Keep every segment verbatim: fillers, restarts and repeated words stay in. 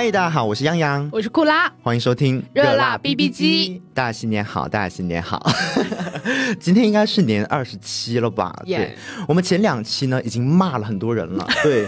嗨，大家好，我是漾漾，我是库拉，欢迎收听热辣 B B 机。大新年好，大新年好。今天应该是年二十七了吧？ Yeah. 对，我们前两期呢已经骂了很多人了，对，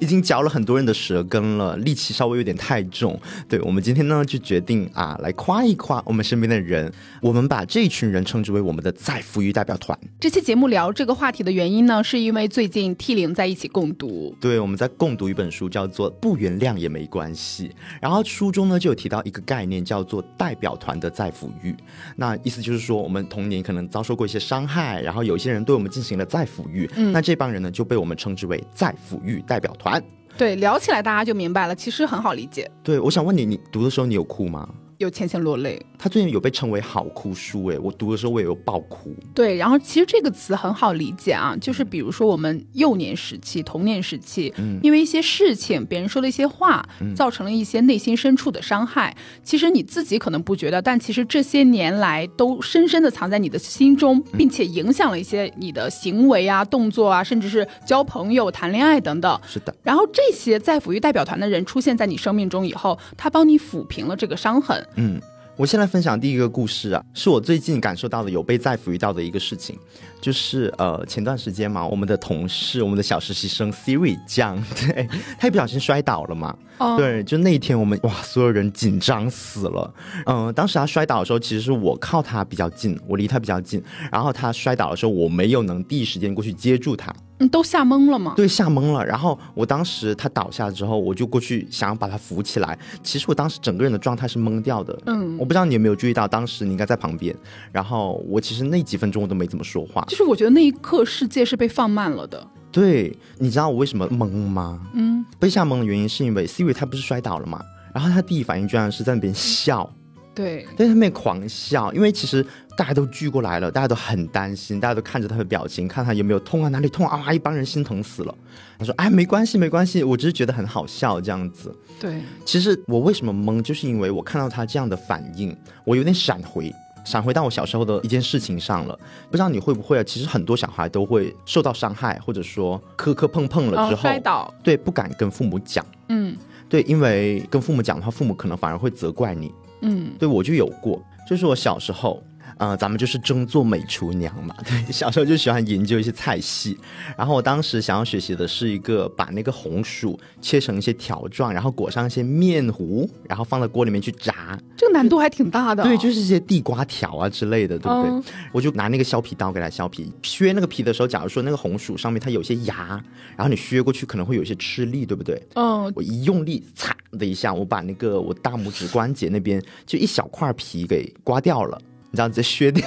已经嚼了很多人的舌根了，戾气稍微有点太重。对，我们今天呢就决定啊，来夸一夸我们身边的人，我们把这群人称之为我们的再富裕代表团。这期节目聊这个话题的原因呢，是因为最近 T 零在一起共读，对，我们在共读一本书，叫做《不原谅也没关系》，然后书中呢就有提到一个概念，叫做代表团的再抚育。那意思就是说，我们童年可能遭受过一些伤害，然后有些人对我们进行了再抚育、嗯、那这帮人呢就被我们称之为再抚育代表团。对，聊起来大家就明白了，其实很好理解。对，我想问你，你读的时候你有哭吗？有浅浅落泪。他最近有被称为好哭书，我读的时候我也有爆哭。对，然后其实这个词很好理解啊，就是比如说我们幼年时期童年时期、嗯、因为一些事情别人说了一些话、嗯、造成了一些内心深处的伤害，其实你自己可能不觉得，但其实这些年来都深深的藏在你的心中，并且影响了一些你的行为啊动作啊，甚至是交朋友谈恋爱等等。是的。然后这些在抚育代表团的人出现在你生命中以后，他帮你抚平了这个伤痕。嗯，我先来分享第一个故事啊，是我最近感受到的有被再抚育到的一个事情，就是呃前段时间嘛，我们的同事，我们的小实习生 Siri 酱，对，他一不小心摔倒了嘛、哦、对，就那一天我们哇所有人紧张死了。嗯、呃，当时他摔倒的时候，其实是我靠他比较近，我离他比较近，然后他摔倒的时候我没有能第一时间过去接住他。你都吓懵了吗？对，吓懵了。然后我当时他倒下之后，我就过去想要把他扶起来，其实我当时整个人的状态是懵掉的。嗯，我不知道你有没有注意到，当时你应该在旁边，然后我其实那几分钟我都没怎么说话，就是我觉得那一刻世界是被放慢了的。对，你知道我为什么懵吗？嗯，被吓懵的原因是因为 Siri 他不是摔倒了嘛，然后他第一反应居然是在那边笑、嗯，对，但是他们也狂笑，因为其实大家都聚过来了，大家都很担心，大家都看着他的表情，看他有没有痛啊，哪里痛啊，一帮人心疼死了。他说哎，没关系没关系，我只是觉得很好笑这样子。对，其实我为什么懵，就是因为我看到他这样的反应，我有点闪回闪回到我小时候的一件事情上了。不知道你会不会啊？其实很多小孩都会受到伤害，或者说磕磕碰碰了之后、哦、摔倒，对，不敢跟父母讲。嗯，对，因为跟父母讲的话，父母可能反而会责怪你。嗯，对，我就有过，就是我小时候呃，咱们就是争做美厨娘嘛，对，小时候就喜欢研究一些菜系，然后我当时想要学习的是一个把那个红薯切成一些条状，然后裹上一些面糊，然后放到锅里面去炸。这个难度还挺大的、哦、对，就是一些地瓜条啊之类的，对不对、嗯、我就拿那个削皮刀给它削皮，削那个皮的时候，假如说那个红薯上面它有些芽，然后你削过去可能会有些吃力，对不对？嗯，我一用力擦的一下，我把那个我大拇指关节那边就一小块皮给刮掉了，这样直接削掉。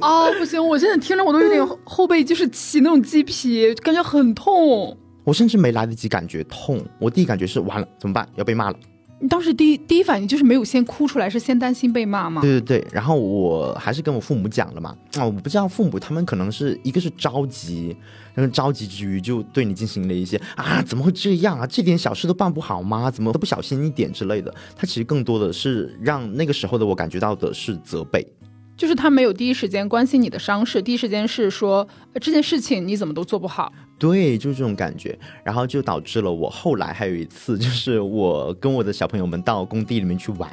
哦，不行，我现在听着我都有点后背就是起那种鸡皮，感觉很痛。我甚至没来得及感觉痛，我第一感觉是完了，怎么办，要被骂了。你当时第一第一反应就是没有先哭出来，是先担心被骂吗？对对对，然后我还是跟我父母讲了嘛。啊，我不知道父母他们可能是一个是着急，然后着急之余就对你进行了一些啊，怎么会这样啊？这点小事都办不好吗？怎么都不小心一点之类的。他其实更多的是让那个时候的我感觉到的是责备。就是他没有第一时间关心你的伤势，第一时间是说这件事情你怎么都做不好。对，就是这种感觉，然后就导致了我后来还有一次，就是我跟我的小朋友们到工地里面去玩，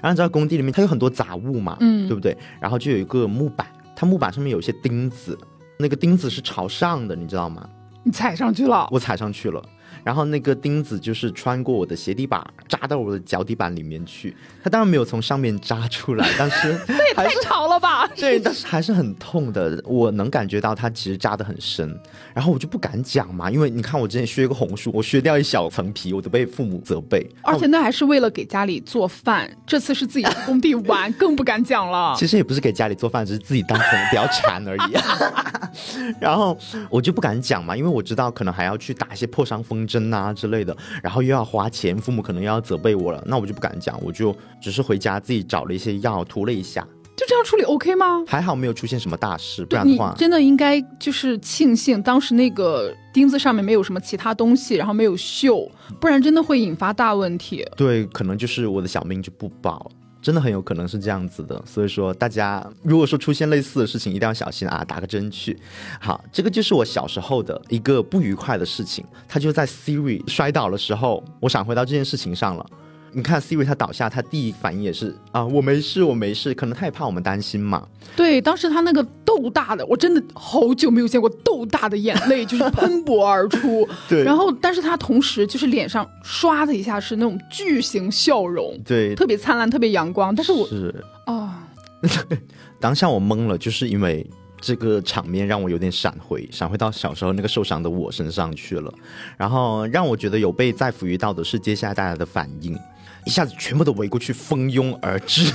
然后你知道工地里面它有很多杂物嘛、嗯、对不对？然后就有一个木板，它木板上面有一些钉子，那个钉子是朝上的，你知道吗？你踩上去了？我踩上去了，然后那个钉子就是穿过我的鞋底板，扎到我的脚底板里面去。它当然没有从上面扎出来，但是这也太吵了吧。对，但是还是很痛的，我能感觉到它其实扎得很深。然后我就不敢讲嘛，因为你看我之前削一个红薯，我削掉一小层皮，我都被父母责备。而且那还是为了给家里做饭，这次是自己去工地玩更不敢讲了。其实也不是给家里做饭，只是自己当成比较馋而已。然后我就不敢讲嘛，因为我知道可能还要去打一些破伤风针啊之类的，然后又要花钱，父母可能又要责备我了，那我就不敢讲，我就只是回家自己找了一些药涂了一下。就这样处理 OK 吗？还好没有出现什么大事，不然的话你真的应该就是庆幸当时那个钉子上面没有什么其他东西，然后没有锈，不然真的会引发大问题。对，可能就是我的小命就不保，真的很有可能是这样子的。所以说大家如果说出现类似的事情一定要小心啊，打个针去。好，这个就是我小时候的一个不愉快的事情，它就在 Siri 摔倒的时候我闪回到这件事情上了。你看 Siri 他倒下，他第一反应也是啊，我没事我没事，可能他也怕我们担心嘛。对，当时他那个豆大的，我真的好久没有见过豆大的眼泪就是喷薄而出对，然后但是他同时就是脸上刷的一下是那种巨型笑容，对，特别灿烂特别阳光。但是我是啊，当下我懵了，就是因为这个场面让我有点闪回，闪回到小时候那个受伤的我身上去了。然后让我觉得有被再抚育到的是接下来大家的反应，一下子全部都围过去蜂拥而至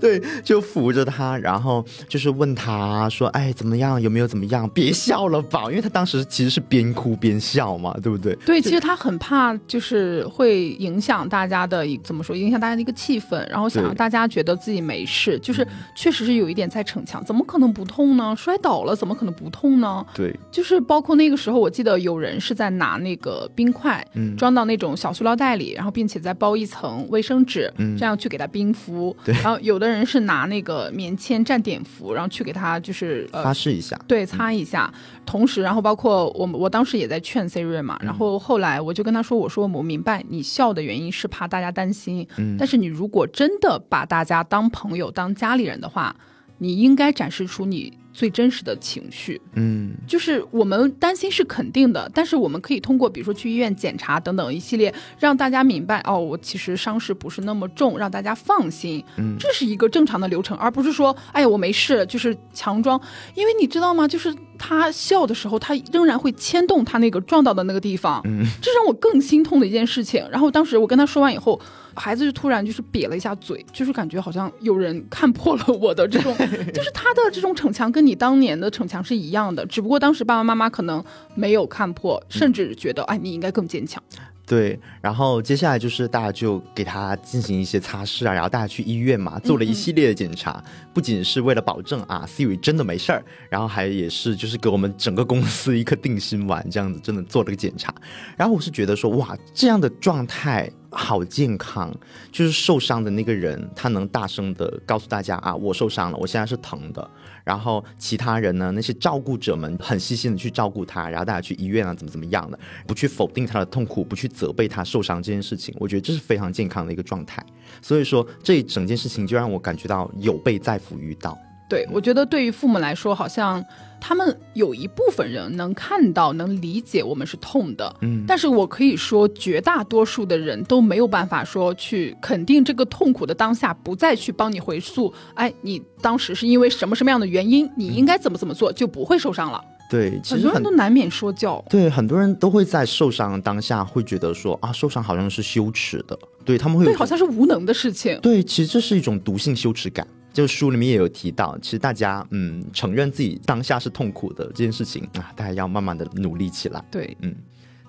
对，就扶着他，然后就是问他说哎怎么样，有没有怎么样，别笑了吧，因为他当时其实是边哭边笑嘛，对不对？对，其实他很怕就是会影响大家的，怎么说，影响大家的一个气氛，然后想让大家觉得自己没事，就是确实是有一点在逞强，怎么可能不痛呢，摔倒了怎么可能不痛呢？对，就是包括那个时候我记得有人是在拿那个冰块、嗯、装到那种小塑料袋里，然后并且再包一层卫生纸、嗯、这样去给他冰敷。对，然后有的人是拿那个棉签蘸碘伏，然后去给他就是、呃、擦拭一下，对，擦一下、嗯、同时然后包括我我当时也在劝 Siri 嘛，然后后来我就跟他说，我说我明白你笑的原因是怕大家担心、嗯、但是你如果真的把大家当朋友当家里人的话，你应该展示出你最真实的情绪。嗯，就是我们担心是肯定的，但是我们可以通过比如说去医院检查等等一系列让大家明白，哦，我其实伤势不是那么重，让大家放心。嗯，这是一个正常的流程，而不是说哎呀我没事就是强装。因为你知道吗，就是他笑的时候他仍然会牵动他那个撞到的那个地方，嗯，这让我更心痛的一件事情。然后当时我跟他说完以后，孩子就突然就是瘪了一下嘴，就是感觉好像有人看破了我的这种就是他的这种逞强跟你当年的逞强是一样的，只不过当时爸爸妈妈可能没有看破，甚至觉得、嗯、哎，你应该更坚强。对，然后接下来就是大家就给他进行一些擦拭啊，然后大家去医院嘛，做了一系列的检查，嗯嗯，不仅是为了保证啊 Siri 真的没事儿，然后还也是就是给我们整个公司一颗定心丸，这样子真的做了个检查。然后我是觉得说哇，这样的状态好健康，就是受伤的那个人他能大声的告诉大家啊，我受伤了，我现在是疼的。然后其他人呢，那些照顾者们很细心的去照顾他，然后大家去医院啊怎么怎么样的，不去否定他的痛苦，不去责备他受伤这件事情，我觉得这是非常健康的一个状态。所以说这一整件事情就让我感觉到有被再抚育到。对，我觉得对于父母来说，好像他们有一部分人能看到能理解我们是痛的，嗯，但是我可以说绝大多数的人都没有办法说去肯定这个痛苦的当下，不再去帮你回溯哎，你当时是因为什么什么样的原因，你应该怎么怎么做就不会受伤了。对，其实 很, 很多人都难免说教。对，很多人都会在受伤当下会觉得说啊，受伤好像是羞耻的，对，他们会，对，好像是无能的事情。对，其实这是一种毒性羞耻感，就书里面也有提到，其实大家嗯承认自己当下是痛苦的这件事情啊，大家要慢慢的努力起来。对，嗯，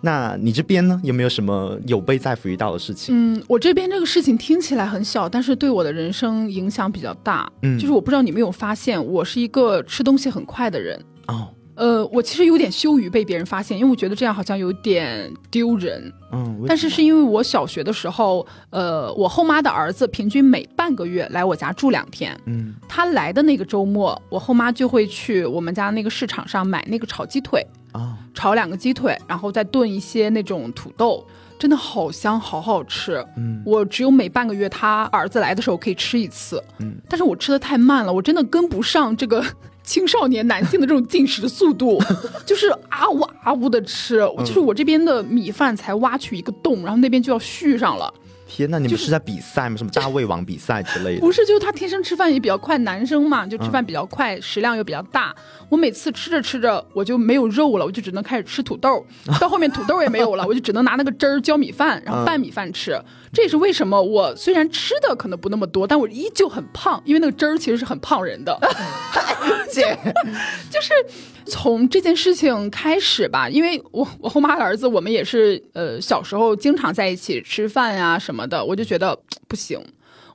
那你这边呢，有没有什么有被再抚育到的事情？嗯，我这边这个事情听起来很小，但是对我的人生影响比较大。嗯，就是我不知道你有没有发现，我是一个吃东西很快的人。哦。呃，我其实有点羞于被别人发现，因为我觉得这样好像有点丢人。嗯，但是是因为我小学的时候，呃，我后妈的儿子平均每半个月来我家住两天。嗯，他来的那个周末，我后妈就会去我们家那个市场上买那个炒鸡腿啊、哦，炒两个鸡腿，然后再炖一些那种土豆。真的好香好好吃，嗯，我只有每半个月他儿子来的时候可以吃一次，嗯，但是我吃的太慢了，我真的跟不上这个青少年男性的这种进食速度就是啊呜啊呜的吃，嗯，就是我这边的米饭才挖去一个洞，然后那边就要续上了。天哪，你们是在比赛吗？就是，什么大胃王比赛之类的？不是，就是他天生吃饭也比较快，男生嘛，就吃饭比较快，嗯，食量又比较大。我每次吃着吃着我就没有肉了，我就只能开始吃土豆，到后面土豆也没有了我就只能拿那个汁儿浇米饭，然后拌米饭吃，嗯，这也是为什么我虽然吃的可能不那么多，但我依旧很胖，因为那个汁儿其实是很胖人的姐就是从这件事情开始吧，因为我我后妈的儿子我们也是呃小时候经常在一起吃饭呀，啊，什么的，我就觉得不行，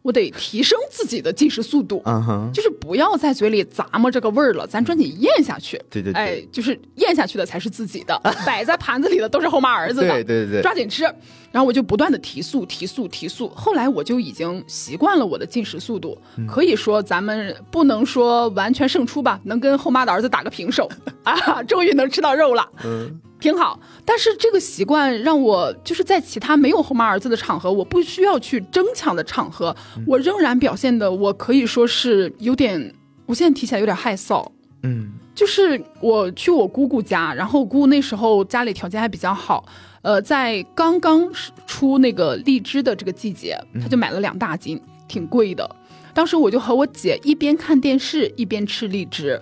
我得提升自己的进食速度，uh-huh. 就是不要在嘴里咂摸这个味儿了，咱专辑咽下去。对对对，哎，就是咽下去的才是自己的，摆在盘子里的都是后妈儿子的。对对对，抓紧吃。然后我就不断的提速提速提速，后来我就已经习惯了我的进食速度，嗯，可以说咱们不能说完全胜出吧，能跟后妈的儿子打个平手啊，终于能吃到肉了。嗯，挺好，但是这个习惯让我就是在其他没有后妈儿子的场合，我不需要去争抢的场合，我仍然表现的，我可以说是有点，我现在提起来有点害臊。嗯，就是我去我姑姑家，然后姑姑那时候家里条件还比较好，呃，在刚刚出那个荔枝的这个季节，她就买了两大斤，挺贵的。当时我就和我姐一边看电视一边吃荔枝，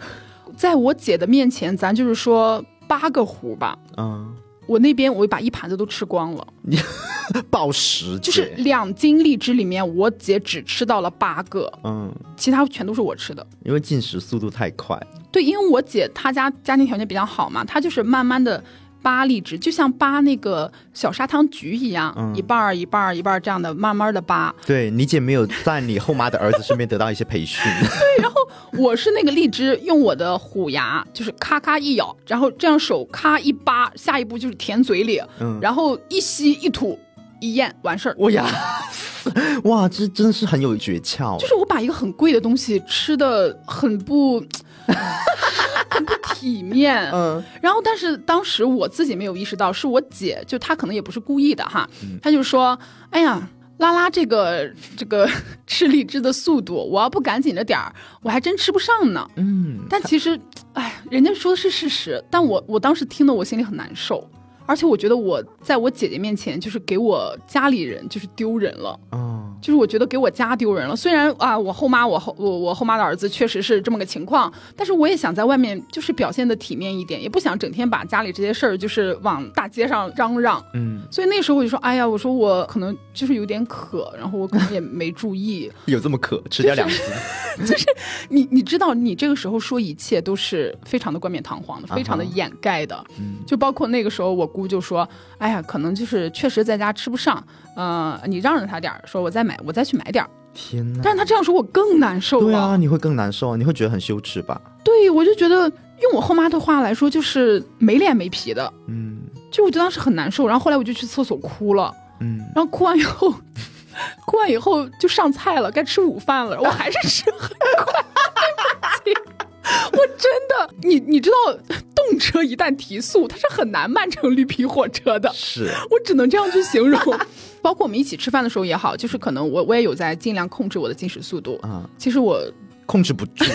在我姐的面前，咱就是说。八个壶吧，嗯，我那边我把一盘子都吃光了，暴食，就是两斤荔枝里面，我姐只吃到了八个，嗯，其他全都是我吃的，因为进食速度太快。对，因为我姐她家家庭条件比较好嘛，她就是慢慢的扒荔枝，就像扒那个小砂糖橘一样，嗯、一半一半一半这样的慢慢的扒。对，你姐没有在你后妈的儿子身边得到一些培训。对，然后。我是那个荔枝用我的虎牙就是咔咔一咬，然后这样手咔一扒，下一步就是填嘴里、嗯、然后一吸一吐一咽完事儿。我呀哇，这真是很有诀窍，就是我把一个很贵的东西吃得很不很不体面、嗯、然后但是当时我自己没有意识到，是我姐，就她可能也不是故意的哈，她就说哎呀拉拉这个这个吃荔枝的速度，我要不赶紧着点儿，我还真吃不上呢。嗯，但其实，哎，人家说的是事实，但我我当时听得我心里很难受，而且我觉得我在我姐姐面前就是给我家里人就是丢人了。哦，就是我觉得给我家丢人了。虽然啊，我后妈我后我我后妈的儿子确实是这么个情况，但是我也想在外面就是表现的体面一点，也不想整天把家里这些事儿就是往大街上嚷嚷。嗯，所以那时候我就说，哎呀，我说我可能就是有点渴，然后我可能也没注意，有这么渴，吃掉两斤。就是、就是、你你知道，你这个时候说一切都是非常的冠冕堂皇的，非常的掩盖的。嗯、就包括那个时候我姑就说，哎呀，可能就是确实在家吃不上，呃，你让着他点，说我再买。我再去买点。天哪！但是他这样说我更难受了。对啊，你会更难受，你会觉得很羞耻吧？对，我就觉得用我后妈的话来说就是没脸没皮的。嗯，就我就当时很难受，然后后来我就去厕所哭了。嗯，然后哭完以后哭完以后就上菜了，该吃午饭了，我还是吃很快。对不起，我真的，你你知道动车一旦提速它是很难慢成绿皮火车的，是我只能这样去形容。包括我们一起吃饭的时候也好，就是可能我我也有在尽量控制我的进食速度、嗯、其实我控制不住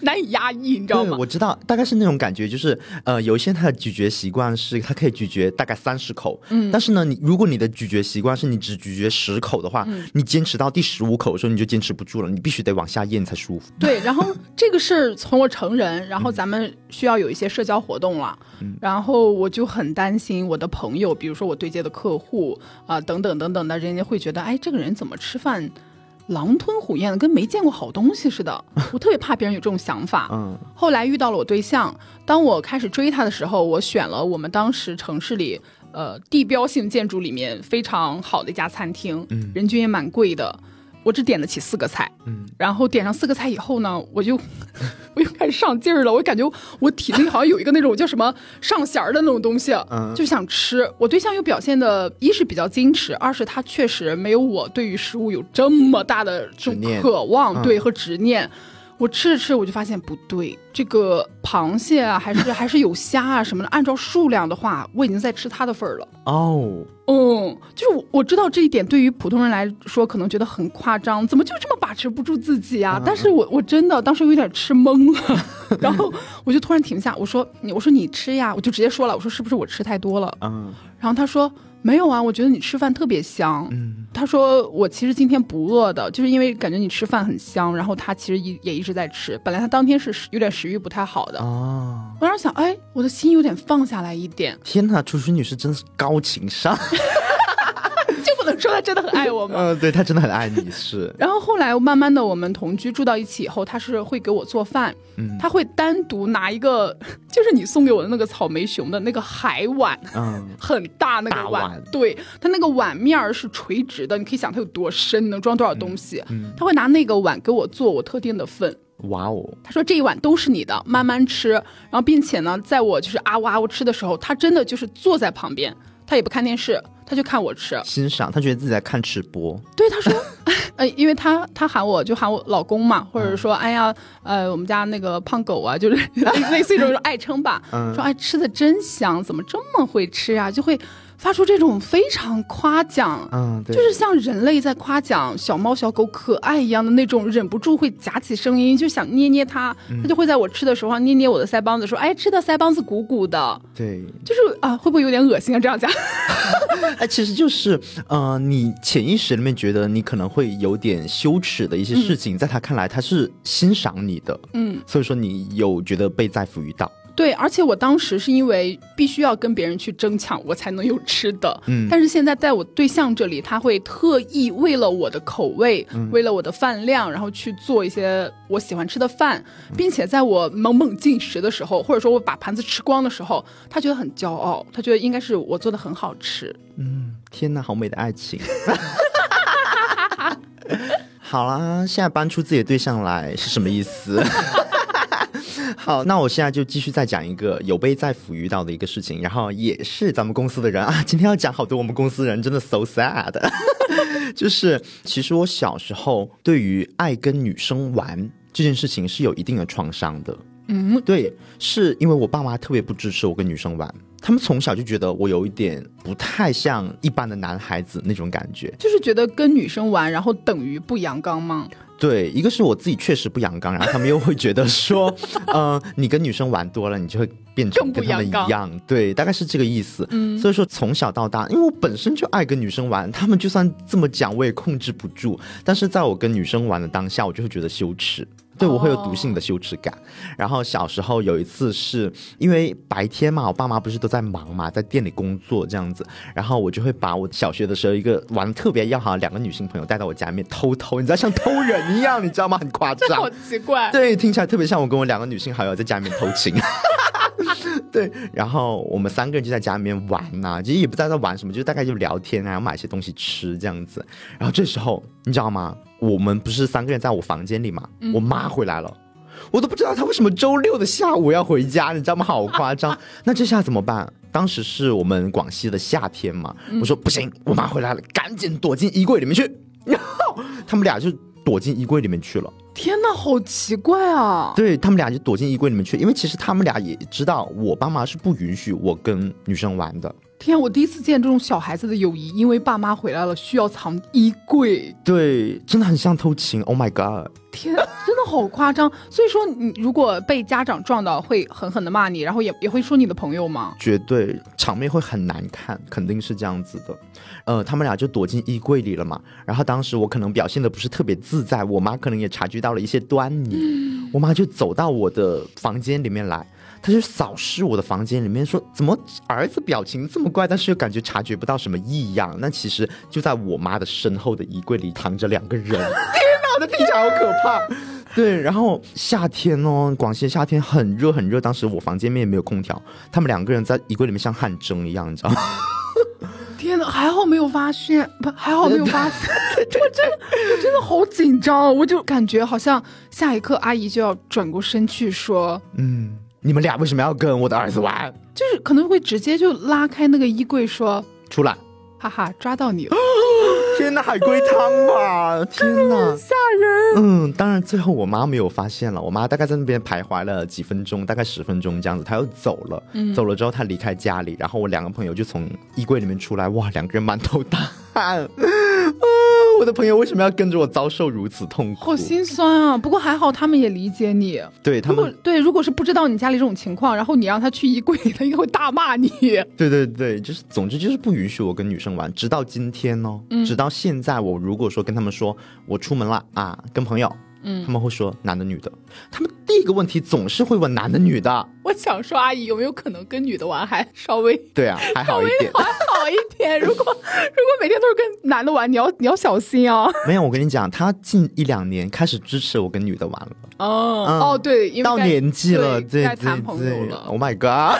难以压抑，你知道吗？我知道大概是那种感觉，就是呃，有一些他的咀嚼习惯是他可以咀嚼大概三十口、嗯、但是呢你如果你的咀嚼习惯是你只咀嚼十口的话、嗯、你坚持到第十五口的时候你就坚持不住了，你必须得往下咽才舒服。对，然后这个事儿从我成人，然后咱们需要有一些社交活动了、嗯、然后我就很担心我的朋友，比如说我对接的客户啊、呃、等等等等的，人家会觉得哎这个人怎么吃饭狼吞虎咽的，跟没见过好东西似的。我特别怕别人有这种想法。嗯，后来遇到了我对象，当我开始追他的时候，我选了我们当时城市里呃地标性建筑里面非常好的一家餐厅，嗯，人均也蛮贵的。我只点得起四个菜，嗯，然后点上四个菜以后呢，我就我又开始上劲儿了，我感觉我体内好像有一个那种叫什么上弦的那种东西，嗯，就想吃。我对象又表现的一是比较矜持，二是他确实没有我对于食物有这么大的这种渴望，对、嗯、和执念。我吃着吃我就发现不对，这个螃蟹啊还是还是有虾啊什么的，按照数量的话我已经在吃他的份儿了。哦，嗯，就是 我, 我知道这一点对于普通人来说可能觉得很夸张，怎么就这么把持不住自己啊、嗯、但是我我真的当时有点吃懵了然后我就突然停下，我说你我说你吃呀，我就直接说了，我说是不是我吃太多了？嗯，然后他说没有啊，我觉得你吃饭特别香。嗯，他说我其实今天不饿的，就是因为感觉你吃饭很香，然后他其实也一直在吃，本来他当天是有点食欲不太好的。哦，我当时想哎我的心有点放下来一点。天哪，楚楚女士真是高情商就不能说她真的很爱我吗？嗯、呃，对，她真的很爱你是然后后来慢慢的我们同居住到一起以后，她是会给我做饭，嗯，她会单独拿一个就是你送给我的那个草莓熊的那个海碗，嗯，很大那个 碗, 碗对，她那个碗面是垂直的，你可以想它有多深，能装多少东西。嗯，她、嗯、会拿那个碗给我做我特定的份。哇哦！他说这一碗都是你的，慢慢吃。然后并且呢在我就是啊哇我吃的时候，他真的就是坐在旁边，他也不看电视，他就看我吃，欣赏，他觉得自己在看吃播。对，他说呃，因为他他喊我就喊我老公嘛，或者说、嗯、哎呀呃我们家那个胖狗啊，就是类似于这种爱称吧、嗯、说哎吃的真香，怎么这么会吃啊，就会发出这种非常夸奖、嗯、对，就是像人类在夸奖小猫小狗可爱一样的那种，忍不住会夹起声音就想捏捏它、嗯、它就会在我吃的时候捏捏我的腮帮子，说哎吃的腮帮子鼓鼓的。对，就是啊，会不会有点恶心啊这样讲哎，其实就是呃，你潜意识里面觉得你可能会有点羞耻的一些事情、嗯、在他看来他是欣赏你的，嗯，所以说你有觉得被在服于到。对，而且我当时是因为必须要跟别人去争抢我才能有吃的、嗯、但是现在在我对象这里，他会特意为了我的口味、嗯、为了我的饭量，然后去做一些我喜欢吃的饭，并且在我猛猛进食的时候，或者说我把盘子吃光的时候，他觉得很骄傲，他觉得应该是我做的很好吃。嗯，天哪，好美的爱情好啦，现在搬出自己的对象来是什么意思好，那我现在就继续再讲一个有被在服遇到的一个事情，然后也是咱们公司的人啊，今天要讲好多我们公司人，真的 so sad 就是其实我小时候对于爱跟女生玩这件事情是有一定的创伤的。嗯，对，是因为我爸妈特别不支持我跟女生玩，他们从小就觉得我有一点不太像一般的男孩子那种感觉，就是觉得跟女生玩然后等于不阳刚吗？对，一个是我自己确实不阳刚，然后他们又会觉得说呃，你跟女生玩多了你就会变成跟他们一样，对，大概是这个意思、嗯、所以说从小到大，因为我本身就爱跟女生玩，他们就算这么讲我也控制不住，但是在我跟女生玩的当下我就会觉得羞耻，对，我会有毒性的羞耻感、oh. 然后小时候有一次是因为白天嘛，我爸妈不是都在忙嘛，在店里工作这样子，然后我就会把我小学的时候一个玩特别要好两个女性朋友带到我家里面偷偷，你知道像偷人一样你知道吗，很夸张，好奇怪，对，听起来特别像我跟我两个女性好友在家里面偷情对，然后我们三个人就在家里面玩啊，其实也不知道在玩什么，就大概就聊天啊，然后买些东西吃这样子，然后这时候你知道吗，我们不是三个人在我房间里嘛，我妈回来了，我都不知道她为什么周六的下午要回家，你知道吗，好夸张那这下怎么办，当时是我们广西的夏天嘛，我说不行，我妈回来了，赶紧躲进衣柜里面去，然后他们俩就躲进衣柜里面去了。天哪，好奇怪啊。对，他们俩就躲进衣柜里面去，因为其实他们俩也知道我爸妈是不允许我跟女生玩的。天啊，我第一次见这种小孩子的友谊，因为爸妈回来了需要藏衣柜。对，真的很像偷情 Oh my god， 天，真的好夸张所以说你如果被家长撞到会狠狠的骂你，然后也也会说你的朋友吗？绝对，场面会很难看，肯定是这样子的。呃，他们俩就躲进衣柜里了嘛，然后当时我可能表现的不是特别自在，我妈可能也察觉到了一些端倪、嗯、我妈就走到我的房间里面来，他就扫视我的房间里面，说怎么儿子表情这么怪，但是又感觉察觉不到什么异样，那其实就在我妈的身后的衣柜里躺着两个人天哪，那听起来好可怕对，然后夏天哦，广西夏天很热很热，当时我房间面也没有空调，他们两个人在衣柜里面像汗蒸一样，你知道吗天哪，还好没有发现，不，还好没有发现我真的我真的好紧张，我就感觉好像下一刻阿姨就要转过身去说嗯你们俩为什么要跟我的儿子玩？就是可能会直接就拉开那个衣柜说出来，哈哈，抓到你了！天哪，海龟汤吧！天哪，吓人！嗯，当然最后我妈没有发现了，我妈大概在那边徘徊了几分钟，大概十分钟这样子，她又走了。嗯、走了之后，她离开家里，然后我两个朋友就从衣柜里面出来，哇，两个人满头大汗。我的朋友为什么要跟着我遭受如此痛苦，好心酸啊，不过还好他们也理解你，对他们，如果对如果是不知道你家里这种情况，然后你让他去衣柜他应该会大骂你，对对对，就是总之就是不允许我跟女生玩，直到今天哦、嗯、直到现在我如果说跟他们说我出门了啊跟朋友，嗯，他们会说男的女的，他们第一个问题总是会问男的女的，我想说阿姨有没有可能跟女的玩还稍微，对啊，还好一点，还好一点如果如果每天都是跟男的玩你要你要小心哦。没有，我跟你讲他近一两年开始支持我跟女的玩了，哦、嗯、哦对，因为到年纪了，对对 对, 对 Oh my god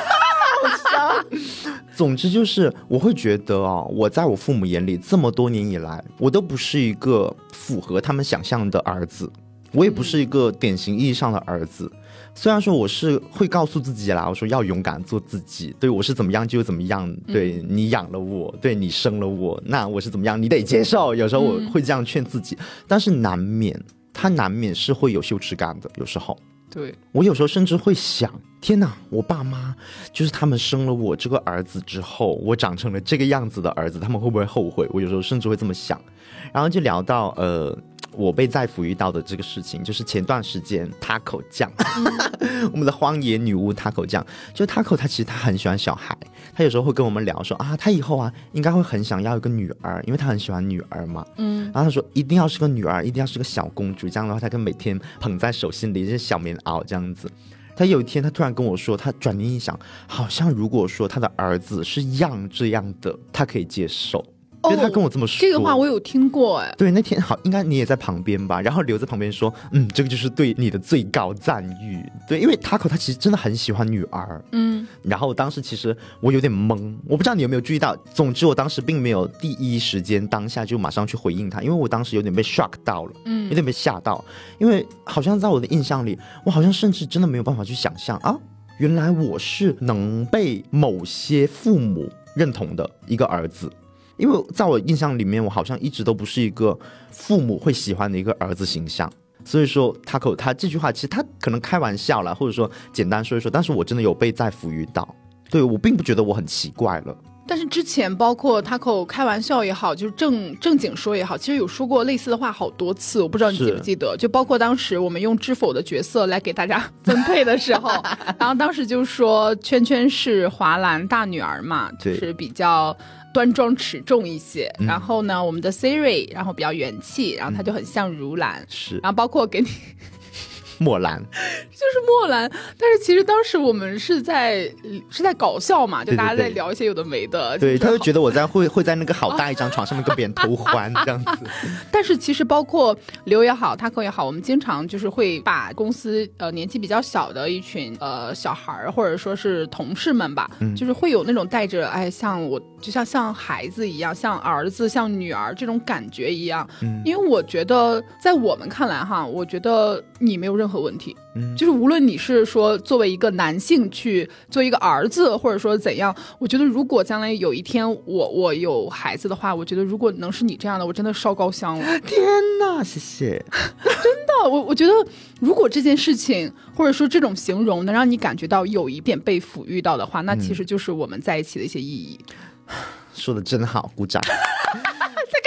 总之就是我会觉得哦，我在我父母眼里这么多年以来我都不是一个符合他们想象的儿子，我也不是一个典型意义上的儿子、嗯、虽然说我是会告诉自己啦，我说要勇敢做自己，对，我是怎么样就怎么样，对、嗯、你养了我，对，你生了我，那我是怎么样你得接受，有时候我会这样劝自己、嗯、但是难免他难免是会有羞耻感的，有时候对，我有时候甚至会想，天哪，我爸妈就是他们生了我这个儿子之后，我长成了这个样子的儿子，他们会不会后悔？我有时候甚至会这么想。然后就聊到呃我被在府遇到的这个事情，就是前段时间 Taco 酱我们的荒野女巫 Taco 酱，就 Taco 他其实他很喜欢小孩，他有时候会跟我们聊说啊，他以后啊应该会很想要一个女儿，因为他很喜欢女儿嘛，嗯，然后他说一定要是个女儿，一定要是个小公主，这样的话他跟每天捧在手心里是小棉袄这样子。他有一天他突然跟我说，他转念一想，好像如果说他的儿子是样这样的他可以接受，就他跟我这么说、哦、这个话我有听过。哎，对，那天好应该你也在旁边吧，然后留在旁边说嗯，这个就是对你的最高赞誉。对，因为 Taco 他其实真的很喜欢女儿，嗯，然后当时其实我有点懵，我不知道你有没有注意到，总之我当时并没有第一时间当下就马上去回应他，因为我当时有点被 shock 到了，嗯，有点被吓到，因为好像在我的印象里，我好像甚至真的没有办法去想象啊，原来我是能被某些父母认同的一个儿子，因为在我印象里面，我好像一直都不是一个父母会喜欢的一个儿子形象。所以说 Taco 他这句话其实他可能开玩笑啦，或者说简单说一说，但是我真的有被在府遇到，对，我并不觉得我很奇怪了。但是之前包括 Taco 开玩笑也好，就是正正经说也好，其实有说过类似的话好多次，我不知道你记不记得，就包括当时我们用知否的角色来给大家分配的时候然后当时就说圈圈是华兰大女儿嘛，就是比较端庄持重一些、嗯、然后呢我们的 Siri 然后比较元气，然后她就很像如兰、嗯、是，然后包括给你墨兰就是墨兰，但是其实当时我们是在是在搞笑嘛，就大家在聊一些有的没的，对，他就觉得我在会会在那个好大一张床上面跟别人偷欢这样子但是其实包括刘也好 Taco 也好，我们经常就是会把公司呃年纪比较小的一群呃小孩或者说是同事们吧、嗯、就是会有那种带着哎像我就像像孩子一样，像儿子像女儿这种感觉一样、嗯、因为我觉得在我们看来哈，我觉得你没有任何任何问题，就是无论你是说作为一个男性去做一个儿子或者说怎样，我觉得如果将来有一天我我有孩子的话，我觉得如果能是你这样的，我真的烧高香了，天哪，谢谢真的，我我觉得如果这件事情或者说这种形容能让你感觉到有一点被抚育到的话，那其实就是我们在一起的一些意义、嗯、说的真好，鼓掌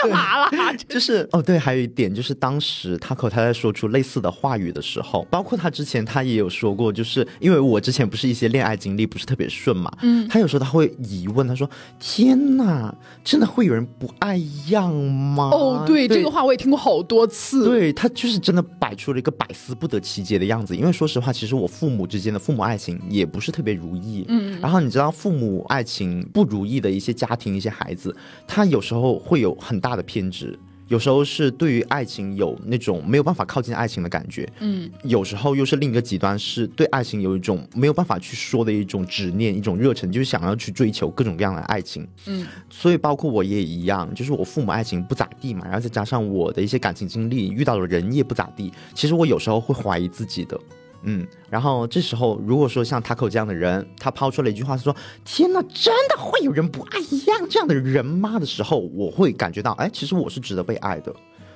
干嘛啦？就是哦，对，还有一点就是，当时 Taco 他在说出类似的话语的时候，包括他之前他也有说过，就是因为我之前不是一些恋爱经历不是特别顺嘛，嗯，他有时候他会疑问，他说：“天哪，真的会有人不爱样吗？”哦，对，对，这个话我也听过好多次。对，他就是真的摆出了一个百思不得其解的样子。因为说实话，其实我父母之间的父母爱情也不是特别如意，嗯，然后你知道父母爱情不如意的一些家庭、一些孩子，他有时候会有很大。大的偏执，有时候是对于爱情有那种没有办法靠近爱情的感觉，嗯，有时候又是另一个极端，是对爱情有一种没有办法去说的一种执念，一种热忱，就是想要去追求各种各样的爱情，嗯，所以包括我也一样，就是我父母爱情不咋地嘛，然后再加上我的一些感情经历，遇到的人也不咋地，其实我有时候会怀疑自己的，嗯，然后这时候如果说像 Taco 这样的人，他抛出了一句话说天哪，真的会有人不爱一样这样的人吗的时候，我会感觉到哎，其实我是值得被爱的。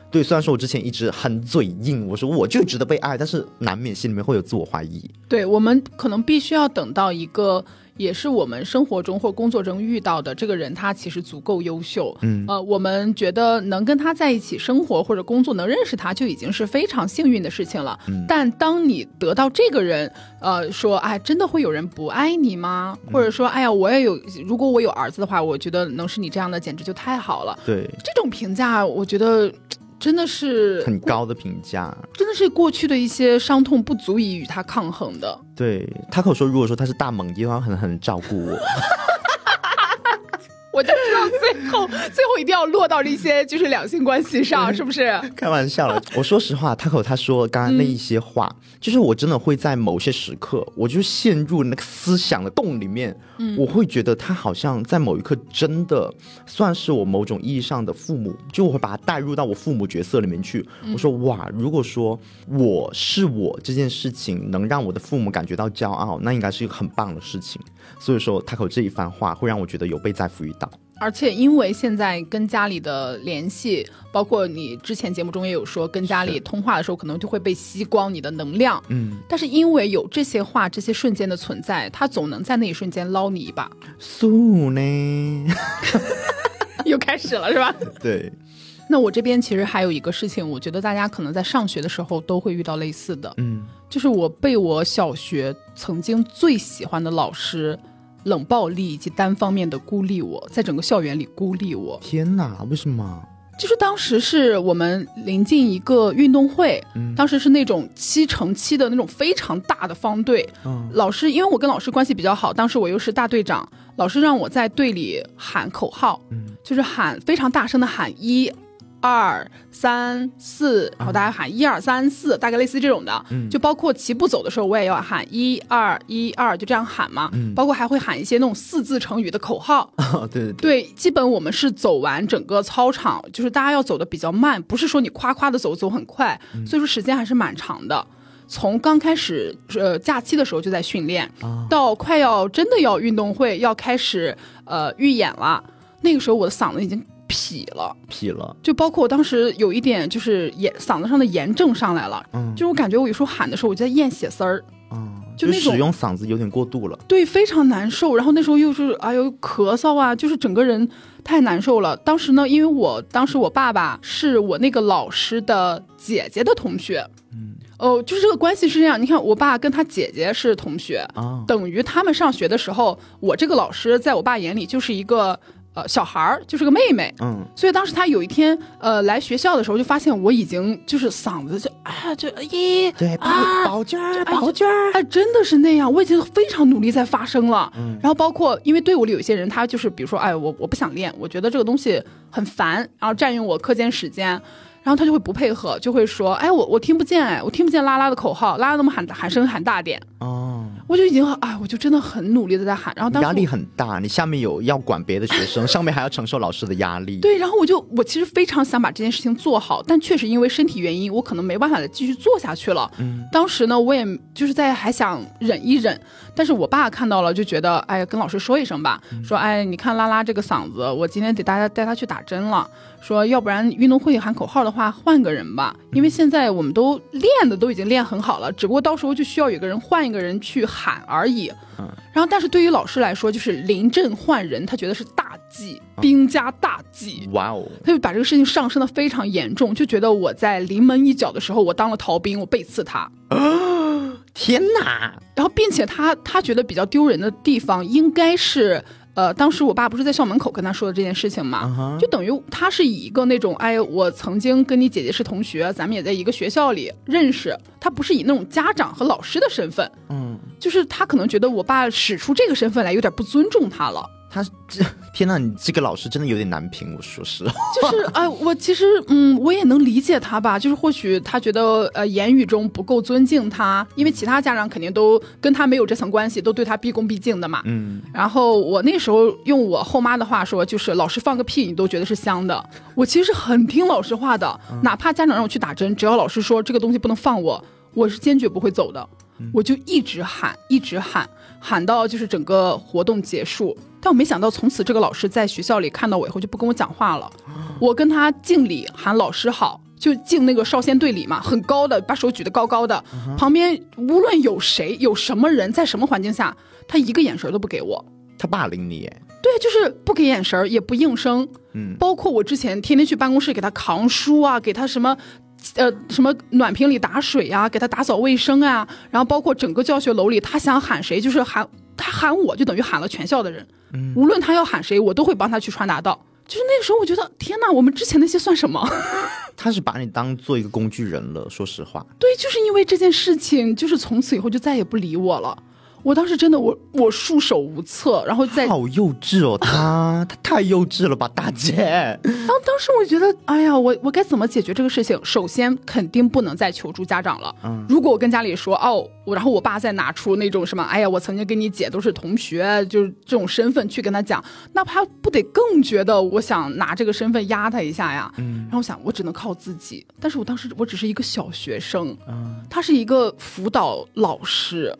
对，虽然说我之前一直很嘴硬，我说我就值得被爱，但是难免心里面会有自我怀疑。对，我们可能必须要等到一个也是我们生活中或工作中遇到的这个人，他其实足够优秀，嗯，呃，我们觉得能跟他在一起生活或者工作，能认识他就已经是非常幸运的事情了。嗯，但当你得到这个人，呃，说哎，真的会有人不爱你吗？嗯，或者说哎呀，我也有，如果我有儿子的话，我觉得能是你这样的，简直就太好了。对，这种评价，我觉得真的是很高的评价，真的是过去的一些伤痛不足以与他抗衡的。对，他跟我说如果说他是大猛的话，很很照顾我我就知道最后最后一定要落到这些就是两性关系上，是不是？开玩笑了，我说实话Taco 他说刚刚那一些话、嗯、就是我真的会在某些时刻我就陷入那个思想的洞里面、嗯、我会觉得他好像在某一刻真的算是我某种意义上的父母，就我会把他带入到我父母角色里面去。我说哇，如果说我是我这件事情能让我的父母感觉到骄傲，那应该是一个很棒的事情。所以说 Taco 这一番话会让我觉得有被再赋予到。而且因为现在跟家里的联系，包括你之前节目中也有说跟家里通话的时候可能就会被吸光你的能量，嗯，但是因为有这些话这些瞬间的存在，他总能在那一瞬间捞你一把。素呢又开始了是吧？对。那我这边其实还有一个事情，我觉得大家可能在上学的时候都会遇到类似的，嗯，就是我被我小学曾经最喜欢的老师冷暴力以及单方面的孤立我，在整个校园里孤立我。天哪，为什么？就是当时是我们临近一个运动会、嗯、当时是那种七乘七的那种非常大的方队、嗯、老师因为我跟老师关系比较好，当时我又是大队长，老师让我在队里喊口号、嗯、就是喊非常大声的喊一二三四，然后大家喊一二三四，大概类似这种的、嗯、就包括齐步走的时候我也要喊一二一二，就这样喊嘛、嗯、包括还会喊一些那种四字成语的口号、哦、对对 对, 对，基本我们是走完整个操场，就是大家要走的比较慢，不是说你夸夸的走走很快、嗯、所以说时间还是蛮长的。从刚开始呃假期的时候就在训练、哦、到快要真的要运动会要开始呃预演了，那个时候我的嗓子已经痞了痞了，就包括我当时有一点就是炎嗓子上的炎症上来了、嗯、就是我感觉我有时候喊的时候我就在咽血丝儿、嗯、就那种就使用嗓子有点过度了，对，非常难受。然后那时候又是哎呦咳嗽啊，就是整个人太难受了。当时呢因为我当时我爸爸是我那个老师的姐姐的同学，嗯哦，就是这个关系是这样，你看我爸跟他姐姐是同学、哦、等于他们上学的时候我这个老师在我爸眼里就是一个呃，小孩就是个妹妹，嗯，所以当时他有一天，呃，来学校的时候就发现我已经就是嗓子就啊，就一对啊，宝娟儿，宝娟儿，哎，真的是那样，我已经非常努力在发声了。嗯、然后包括因为队伍里有些人，他就是比如说，哎，我我不想练，我觉得这个东西很烦，然后占用我课间时间，然后他就会不配合，就会说，哎，我我听不见，哎，我听不见拉拉的口号，拉拉那么喊喊声喊大点。哦。我就已经哎，我就真的很努力的在喊，然后当时压力很大，你下面有要管别的学生，上面还要承受老师的压力。对，然后我就我其实非常想把这件事情做好，但确实因为身体原因，我可能没办法继续做下去了。嗯，当时呢，我也就是在还想忍一忍，但是我爸看到了就觉得，哎，跟老师说一声吧，嗯、说哎，你看拉拉这个嗓子，我今天得大家带他去打针了，说要不然运动会喊口号的话，换个人吧，因为现在我们都练的都已经练很好了，只不过到时候就需要有个人换一个人去喊而已。嗯，然后但是对于老师来说就是临阵换人，他觉得是大忌，兵家大忌。哇哦，他就把这个事情上升的非常严重，就觉得我在临门一脚的时候我当了逃兵，我背刺他、哦、天哪。然后并且他他觉得比较丢人的地方应该是呃，当时我爸不是在校门口跟他说的这件事情嘛， uh-huh. 就等于他是以一个那种哎，我曾经跟你姐姐是同学，咱们也在一个学校里认识，他不是以那种家长和老师的身份，嗯，就是他可能觉得我爸使出这个身份来有点不尊重他了。他天哪，你这个老师真的有点难评，我说实话。就是哎、呃，我其实嗯，我也能理解他吧，就是或许他觉得呃言语中不够尊敬他，因为其他家长肯定都跟他没有这层关系，都对他毕恭毕敬的嘛。嗯。然后我那时候用我后妈的话说，就是老师放个屁你都觉得是香的。我其实很听老师话的，嗯、哪怕家长让我去打针，只要老师说这个东西不能放我，我是坚决不会走的。嗯、我就一直喊，一直喊，喊到就是整个活动结束。但我没想到从此这个老师在学校里看到我以后就不跟我讲话了，我跟他敬礼喊老师好，就敬那个少先队礼嘛，很高的把手举得高高的、uh-huh. 旁边无论有谁有什么人在什么环境下他一个眼神都不给我。他霸凌你耶？对，就是不给眼神也不应声、嗯、包括我之前天天去办公室给他扛书啊，给他什么呃，什么暖瓶里打水啊，给他打扫卫生啊，然后包括整个教学楼里他想喊谁就是喊他，喊我就等于喊了全校的人、嗯、无论他要喊谁我都会帮他去传达到。就是那个时候我觉得天哪，我们之前那些算什么。他是把你当做一个工具人了，说实话。对，就是因为这件事情就是从此以后就再也不理我了。我当时真的我我束手无策，然后在好幼稚哦，他他太幼稚了吧，大姐。当当时我觉得，哎呀，我我该怎么解决这个事情？首先肯定不能再求助家长了。嗯，如果我跟家里说，哦，我然后我爸再拿出那种什么，哎呀，我曾经跟你姐都是同学，就是这种身份去跟他讲，那他不得更觉得我想拿这个身份压他一下呀？嗯，然后我想我只能靠自己，但是我当时我只是一个小学生，嗯，他是一个辅导老师。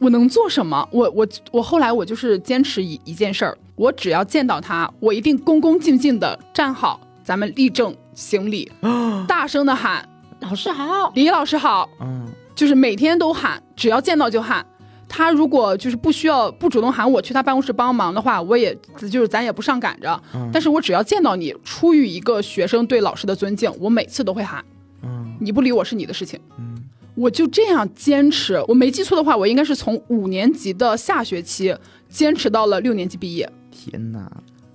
我能做什么？我我我后来我就是坚持一一件事儿，我只要见到他，我一定恭恭敬敬的站好，咱们立正行礼，大声的喊老师好，李老师好，嗯，就是每天都喊，只要见到就喊。他如果就是不需要不主动喊我去他办公室帮忙的话，我也就是咱也不上赶着，嗯，但是我只要见到你，出于一个学生对老师的尊敬，我每次都会喊，嗯，你不理我是你的事情。嗯，我就这样坚持，我没记错的话，我应该是从五年级的下学期坚持到了六年级毕业。天哪！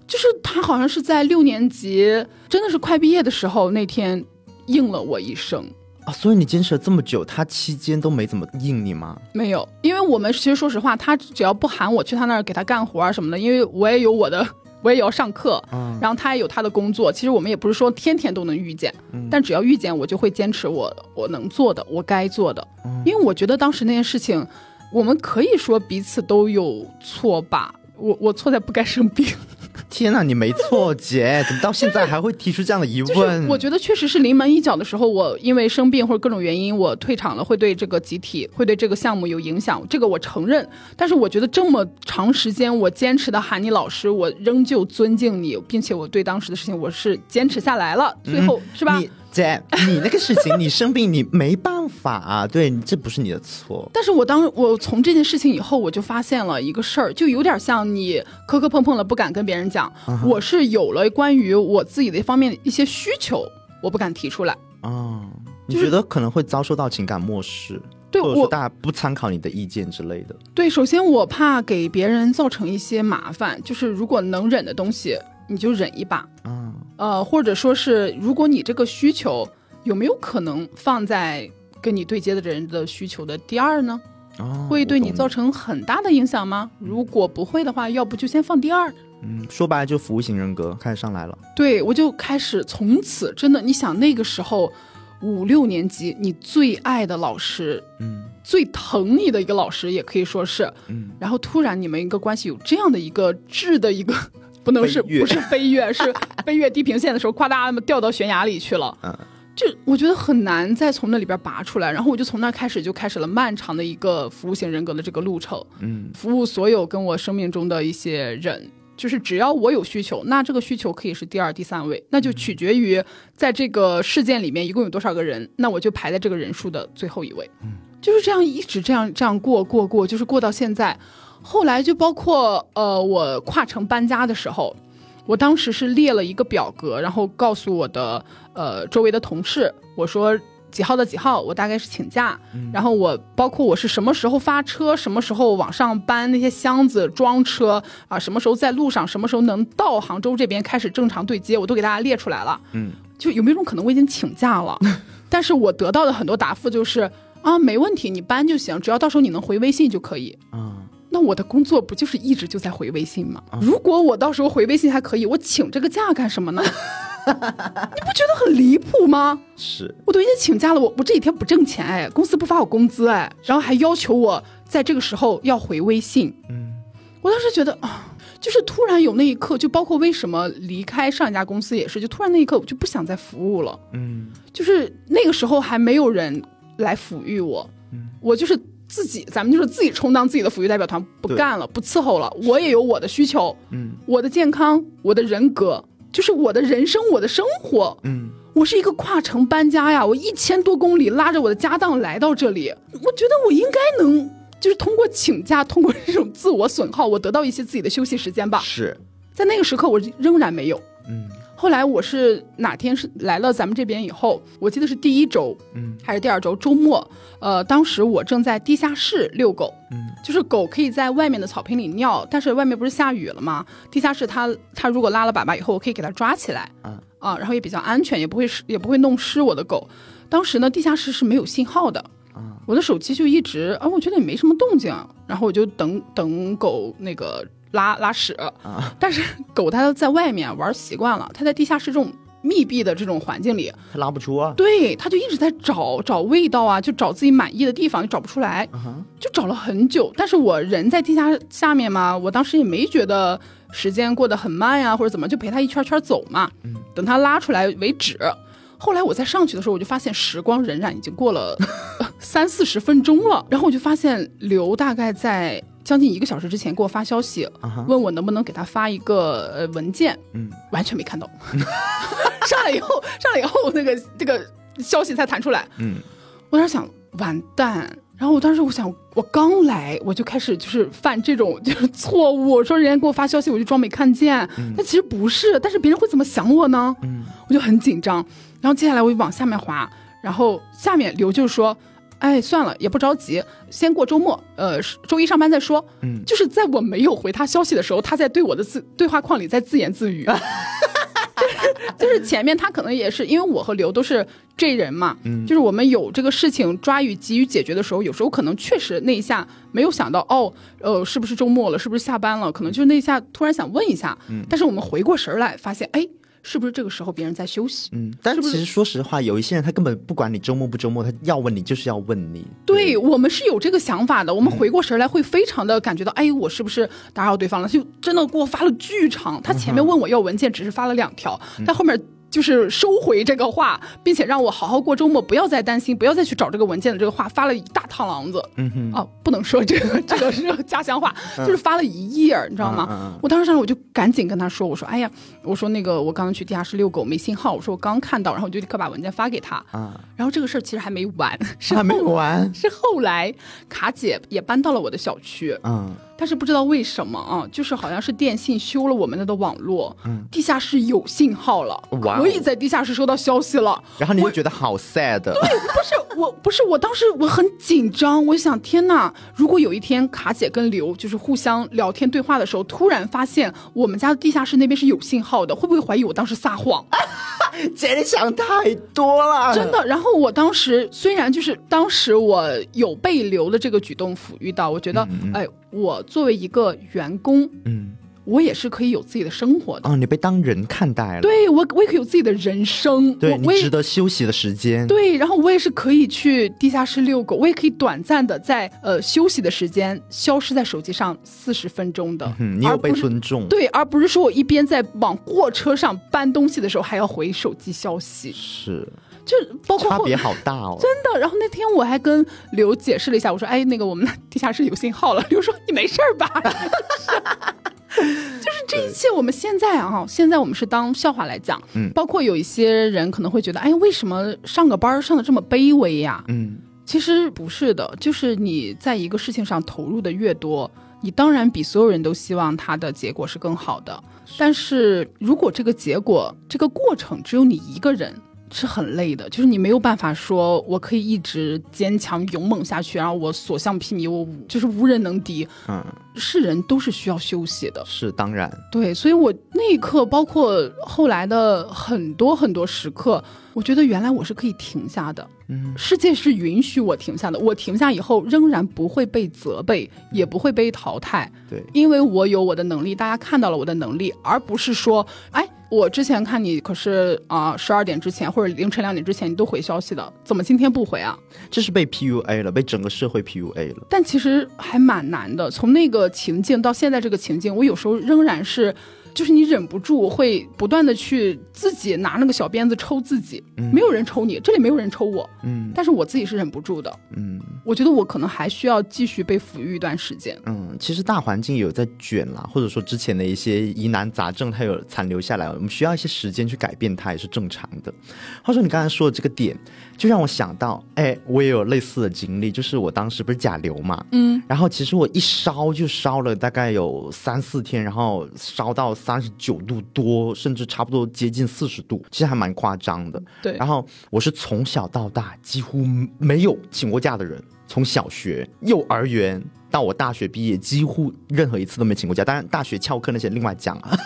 就是他好像是在六年级，真的是快毕业的时候，那天应了我一声啊。所以你坚持了这么久，他期间都没怎么应你吗？没有，因为我们其实说实话，他只要不喊我去他那儿给他干活啊什么的，因为我也有我的。我也要上课，嗯，然后他也有他的工作，其实我们也不是说天天都能遇见，嗯，但只要遇见我就会坚持我我能做的我该做的，嗯，因为我觉得当时那件事情我们可以说彼此都有错吧，我我错在不该生病。天哪，你没错姐，怎么到现在还会提出这样的疑问？就是我觉得确实是临门一脚的时候，我因为生病或者各种原因我退场了，会对这个集体会对这个项目有影响，这个我承认，但是我觉得这么长时间我坚持的喊你老师，我仍旧尊敬你，并且我对当时的事情我是坚持下来了，最后，嗯，是吧姐，你那个事情你生病你没办法啊，对，这不是你的错。但是我当我从这件事情以后我就发现了一个事儿，就有点像你磕磕碰碰了不敢跟别人讲，uh-huh. 我是有了关于我自己的方面一些需求我不敢提出来啊，uh, 就是，你觉得可能会遭受到情感漠视，对，或者说大家不参考你的意见之类的。对，首先我怕给别人造成一些麻烦，就是如果能忍的东西你就忍一把，嗯，呃，或者说是如果你这个需求有没有可能放在跟你对接的人的需求的第二呢，哦，会对你造成很大的影响吗？如果不会的话，要不就先放第二。嗯，说白了就服务型人格开始上来了。对，我就开始从此真的，你想那个时候五六年级，你最爱的老师，嗯，最疼你的一个老师也可以说是，嗯，然后突然你们一个关系有这样的一个质的一个。不能是不是飞跃，是飞跃地平线的时候，夸大掉到悬崖里去了。嗯，这我觉得很难再从那里边拔出来。然后我就从那开始就开始了漫长的一个服务型人格的这个路程。嗯，服务所有跟我生命中的一些人，就是只要我有需求，那这个需求可以是第二、第三位，那就取决于在这个事件里面一共有多少个人，那我就排在这个人数的最后一位。嗯，就是这样一直这样这样过过过，就是过到现在。后来就包括呃，我跨城搬家的时候，我当时是列了一个表格，然后告诉我的呃周围的同事，我说几号到几号我大概是请假，嗯，然后我包括我是什么时候发车，什么时候往上搬那些箱子装车啊，什么时候在路上，什么时候能到杭州这边开始正常对接，我都给大家列出来了。嗯，就有没有种可能我已经请假了，但是我得到的很多答复就是啊，没问题，你搬就行，只要到时候你能回微信就可以。嗯，那我的工作不就是一直就在回微信吗？如果我到时候回微信还可以，我请这个假干什么呢？你不觉得很离谱吗？是，我都已经请假了，我我这几天不挣钱，哎，公司不发我工资，哎，然后还要求我在这个时候要回微信。嗯，我当时觉得啊，就是突然有那一刻，就包括为什么离开上一家公司也是，就突然那一刻我就不想再服务了。嗯，就是那个时候还没有人来抚育我，嗯，我就是。自己咱们就是自己充当自己的抚育代表团，不干了，不伺候了，我也有我的需求，嗯，我的健康，我的人格，就是我的人生，我的生活。嗯，我是一个跨城搬家呀，我一千多公里拉着我的家当来到这里，我觉得我应该能就是通过请假，通过这种自我损耗，我得到一些自己的休息时间吧。是，在那个时刻我仍然没有。嗯，后来我是哪天是来了咱们这边以后，我记得是第一周，嗯，还是第二周周末，呃，当时我正在地下室遛狗，嗯，就是狗可以在外面的草坪里尿，但是外面不是下雨了吗？地下室它它如果拉了粑粑以后，我可以给它抓起来，啊，啊，然后也比较安全，也不会也不会弄湿我的狗。当时呢，地下室是没有信号的，啊，我的手机就一直啊，我觉得也没什么动静，然后我就等等狗那个拉拉屎啊，但是狗它在外面玩习惯了，它在地下室这种密闭的这种环境里，它拉不出啊。对，它就一直在找找味道啊，就找自己满意的地方，就找不出来，就找了很久。但是我人在地下下面嘛，我当时也没觉得时间过得很慢呀、啊，或者怎么，就陪它一圈圈走嘛，等它拉出来为止。后来我再上去的时候，我就发现时光荏苒，已经过了三四十分钟了。然后我就发现刘大概在将近一个小时之前给我发消息， uh-huh. 问我能不能给他发一个、呃、文件，嗯，完全没看到。上来以后，上来以后那个这个消息才弹出来，嗯，我当时想完蛋。然后我当时我想，我刚来我就开始就是犯这种就是错误，我说人家给我发消息我就装没看见，那其实不是，但是别人会怎么想我呢？嗯，我就很紧张。然后接下来我就往下面滑，然后下面刘就说，哎，算了，也不着急，先过周末，呃，周一上班再说。嗯，就是在我没有回他消息的时候，他在对我的自对话框里在自言自语。就是前面他可能也是因为我和刘都是这人嘛、嗯、就是我们有这个事情抓与急于解决的时候，有时候可能确实那一下没有想到，哦呃，是不是周末了，是不是下班了，可能就是那一下突然想问一下、嗯、但是我们回过神来发现，哎，是不是这个时候别人在休息？嗯，但是其实说实话，有一些人他根本不管你周末不周末，他要问你就是要问你。对，对我们是有这个想法的，我们回过神来会非常的感觉到，嗯、哎，我是不是打扰对方了？就真的给我发了巨长，他前面问我要文件，只是发了两条，嗯、但后面就是收回这个话，并且让我好好过周末，不要再担心，不要再去找这个文件的这个话，发了一大趟狼子。嗯哼，啊，不能说这个这个是家乡话，就是发了一页，你知道吗？嗯嗯嗯、我当时上来我就赶紧跟他说，我说，哎呀，我说那个我刚刚去地下室遛狗没信号，我说我刚看到，然后我就立刻把文件发给他。嗯、然后这个事儿其实还没完，是还没完，是后来卡姐也搬到了我的小区。嗯。但是不知道为什么啊，就是好像是电信修了我们的网络，嗯、地下室有信号了，可以在地下室收到消息了。然后你就觉得好 sad。 对，不是我，不是我当时我很紧张，我想天哪，如果有一天卡姐跟刘就是互相聊天对话的时候，突然发现我们家的地下室那边是有信号的，会不会怀疑我当时撒谎？姐，你想太多了，真的。然后我当时虽然就是当时我有被刘的这个举动抚育到，我觉得嗯嗯哎。我作为一个员工，嗯，我也是可以有自己的生活的。哦，你被当人看待了。对，我我也可以有自己的人生。对，你值得休息的时间。对，然后我也是可以去地下室遛狗，我也可以短暂的在呃休息的时间消失在手机上四十分钟的。嗯，你有被尊重。对，而不是说我一边在往货车上搬东西的时候还要回手机消息。是。就包括差别好大哦，真的。然后那天我还跟刘解释了一下，我说：“哎，那个我们地下室有信号了。”刘说：“你没事吧？”就是这一切，我们现在啊，现在我们是当笑话来讲。嗯，包括有一些人可能会觉得：“哎，为什么上个班上的这么卑微呀？”嗯，其实不是的，就是你在一个事情上投入的越多，你当然比所有人都希望它的结果是更好的。但是如果这个结果、这个过程只有你一个人。是很累的，就是你没有办法说我可以一直坚强勇猛下去，然后我所向披靡，我就是无人能敌。嗯，是人都是需要休息的。是，当然。对，所以我那一刻包括后来的很多很多时刻，我觉得原来我是可以停下的。嗯，世界是允许我停下的，我停下以后仍然不会被责备，也不会被淘汰。对，因为我有我的能力，大家看到了我的能力，而不是说哎我之前看你可是啊，十二点之前或者凌晨两点之前你都回消息的，怎么今天不回啊？这是被 P U A 了，被整个社会 P U A 了。但其实还蛮难的，从那个情境到现在这个情境，我有时候仍然是，就是你忍不住会不断的去自己拿那个小鞭子抽自己，嗯、没有人抽你，这里没有人抽我，嗯，但是我自己是忍不住的，嗯，我觉得我可能还需要继续被抚育一段时间，嗯，其实大环境有在卷啦，或者说之前的一些疑难杂症它有残留下来，我们需要一些时间去改变它也是正常的。话说你刚才说的这个点，就让我想到，哎，我也有类似的经历，就是我当时不是甲流嘛，嗯，然后其实我一烧就烧了大概有三四天，然后烧到三十九度多，甚至差不多接近四十度，其实还蛮夸张的。对，然后我是从小到大几乎没有请过假的人，从小学、幼儿园到我大学毕业，几乎任何一次都没请过假。当然，大学翘课那些另外讲啊。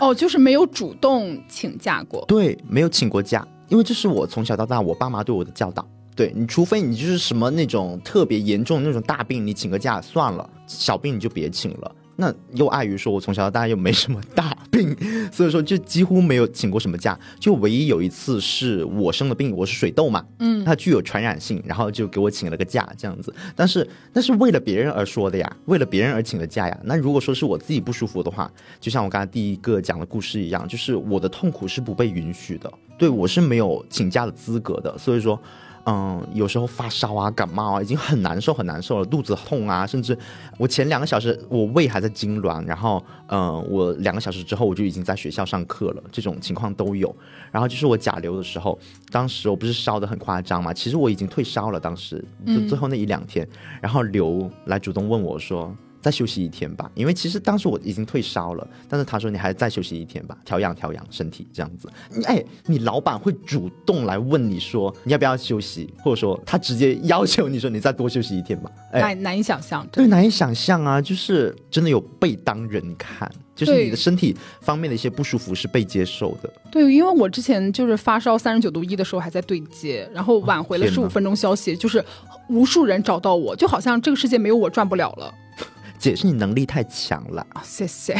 哦，就是没有主动请假过。对，没有请过假，因为这是我从小到大我爸妈对我的教导。对，你除非你就是什么那种特别严重的那种大病，你请个假算了，小病你就别请了。那又碍于说我从小到大又没什么大病，所以说就几乎没有请过什么假，就唯一有一次是我生的病，我是水痘嘛，嗯，它具有传染性，然后就给我请了个假这样子。但是那是为了别人而说的呀，为了别人而请的假呀。那如果说是我自己不舒服的话，就像我刚才第一个讲的故事一样，就是我的痛苦是不被允许的，对，我是没有请假的资格的。所以说嗯，有时候发烧啊感冒啊已经很难受很难受了，肚子痛啊，甚至我前两个小时我胃还在痉挛，然后嗯，我两个小时之后我就已经在学校上课了，这种情况都有。然后就是我甲流的时候，当时我不是烧得很夸张嘛，其实我已经退烧了，当时就最后那一两天、嗯、然后刘来主动问我说再休息一天吧，因为其实当时我已经退烧了，但是他说你还再休息一天吧，调养调养身体这样子。哎，你老板会主动来问你说你要不要休息，或者说他直接要求你说你再多休息一天吧、哎、难, 难以想象，对，难以想象啊，就是真的有被当人看，就是你的身体方面的一些不舒服是被接受的。对，因为我之前就是发烧三十九度一的时候还在对接，然后挽回了十五分钟消息、哦、就是无数人找到我，就好像这个世界没有我转不了了。姐是你能力太强了、哦、谢谢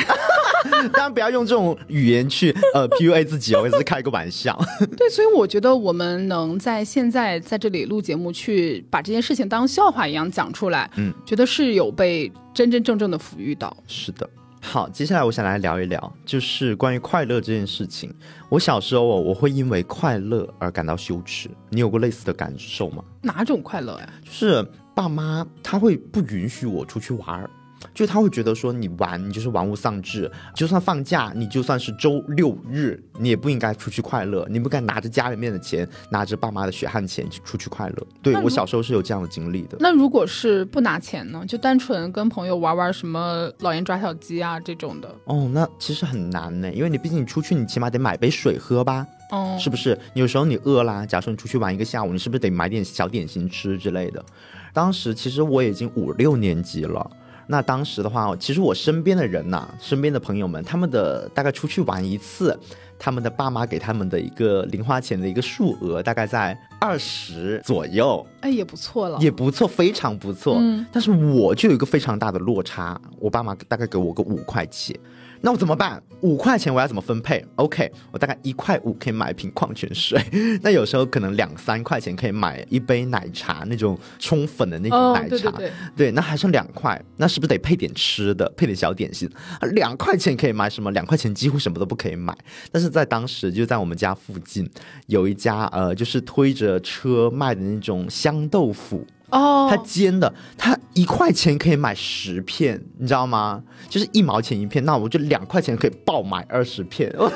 当然不要用这种语言去、呃、P U A 自己，我也是开个玩笑对，所以我觉得我们能在现在在这里录节目去把这件事情当笑话一样讲出来、嗯、觉得是有被真真正正的抚育到。是的。好，接下来我想来聊一聊就是关于快乐这件事情。我小时候我会因为快乐而感到羞耻，你有过类似的感受吗？哪种快乐呀、啊？就是爸妈他会不允许我出去玩，就他会觉得说你玩你就是玩物丧志，就算放假你就算是周六日你也不应该出去快乐，你不该拿着家里面的钱拿着爸妈的血汗钱出去快乐。对，我小时候是有这样的经历的。那如果是不拿钱呢，就单纯跟朋友玩玩什么老鹰抓小鸡啊这种的？哦，那其实很难呢，因为你毕竟出去你起码得买杯水喝吧，哦，是不是？有时候你饿啦，假如说你出去玩一个下午，你是不是得买点小点心吃之类的？当时其实我已经五六年级了，那当时的话其实我身边的人呐、啊，身边的朋友们他们的大概出去玩一次，他们的爸妈给他们的一个零花钱的一个数额大概在二十左右，哎，也不错了，也不错，非常不错、嗯、但是我就有一个非常大的落差，我爸妈大概给我个五块钱，那我怎么办？五块钱我要怎么分配 ？OK， 我大概一块五可以买一瓶矿泉水，那有时候可能两三块钱可以买一杯奶茶，那种冲粉的那种奶茶。哦、对, 对, 对, 对，那还剩两块，那是不是得配点吃的，配点小点心？两块钱可以买什么？两块钱几乎什么都不可以买。但是在当时就在我们家附近有一家呃，就是推着车卖的那种香豆腐。哦，它煎的，它一块钱可以买十片，你知道吗？就是一毛钱一片，那我就两块钱可以爆买二十片，我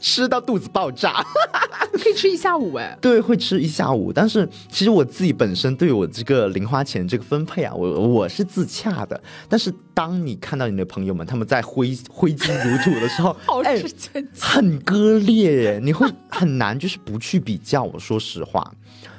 吃到肚子爆炸，可以吃一下午哎。对，会吃一下午。但是其实我自己本身对我这个零花钱这个分配啊，我我是自洽的。但是当你看到你的朋友们他们在挥挥金如土的时候，好哎，很割裂耶，你会很难就是不去比较。我说实话。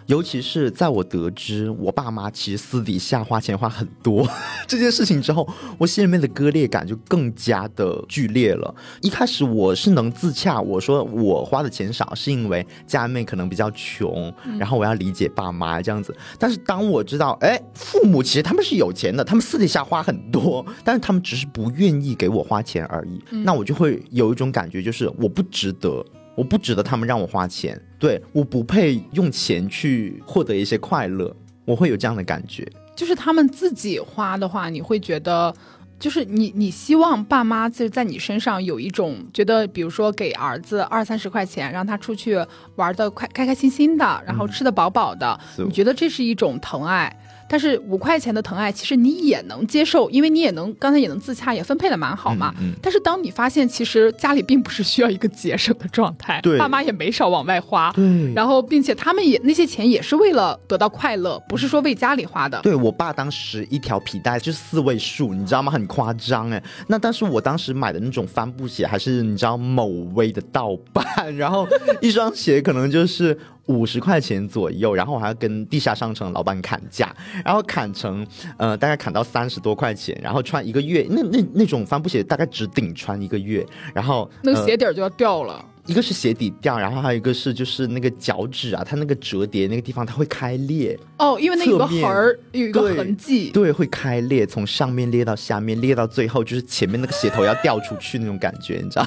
尤其是在我得知我爸妈其实私底下花钱花很多这件事情之后，我心里面的割裂感就更加的剧烈了。一开始我是能自洽，我说我花的钱少是因为家里面可能比较穷，然后我要理解爸妈这样子。但是当我知道哎，父母其实他们是有钱的，他们私底下花很多，但是他们只是不愿意给我花钱而已，那我就会有一种感觉，就是我不值得，我不值得他们让我花钱，对，我不配用钱去获得一些快乐，我会有这样的感觉。就是他们自己花的话，你会觉得就是你你希望爸妈就是在你身上有一种觉得，比如说给儿子二三十块钱让他出去玩的快开开心心的，然后吃的饱饱的、嗯、你觉得这是一种疼爱。但是五块钱的疼爱其实你也能接受，因为你也能刚才也能自洽，也分配的蛮好嘛、嗯嗯、但是当你发现其实家里并不是需要一个节省的状态，爸妈也没少往外花，然后并且他们也那些钱也是为了得到快乐，不是说为家里花的。对，我爸当时一条皮带就是四位数，你知道吗？很夸张哎。那但是我当时买的那种帆布鞋还是你知道某威的盗版，然后一双鞋可能就是五十块钱左右，然后我还要跟地下商城老板砍价，然后砍成呃大概砍到三十多块钱，然后穿一个月，那那那种帆布鞋大概只顶穿一个月，然后、呃、那个鞋底就要掉了。一个是鞋底掉，然后还有一个是就是那个脚趾啊，它那个折叠那个地方它会开裂哦，因为那有个痕儿，有一个痕迹， 对, 对会开裂，从上面裂到下面，裂到最后就是前面那个鞋头要掉出去那种感觉你知道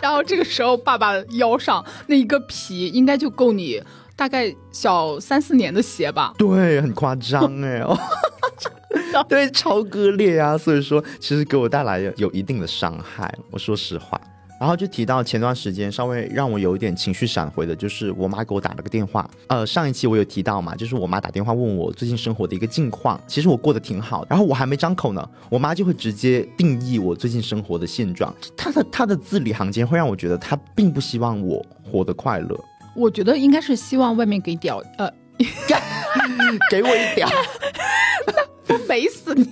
然后这个时候爸爸腰上那一个皮应该就够你大概小三四年的鞋吧，对，很夸张哎、欸哦对，超割裂啊，所以说其实给我带来有一定的伤害，我说实话。然后就提到前段时间稍微让我有一点情绪闪回的，就是我妈给我打了个电话，呃，上一期我有提到嘛，就是我妈打电话问我最近生活的一个近况，其实我过得挺好，然后我还没张口呢，我妈就会直接定义我最近生活的现状，她的她的字里行间会让我觉得她并不希望我活得快乐，我觉得应该是希望外面给屌呃给我一屌没死你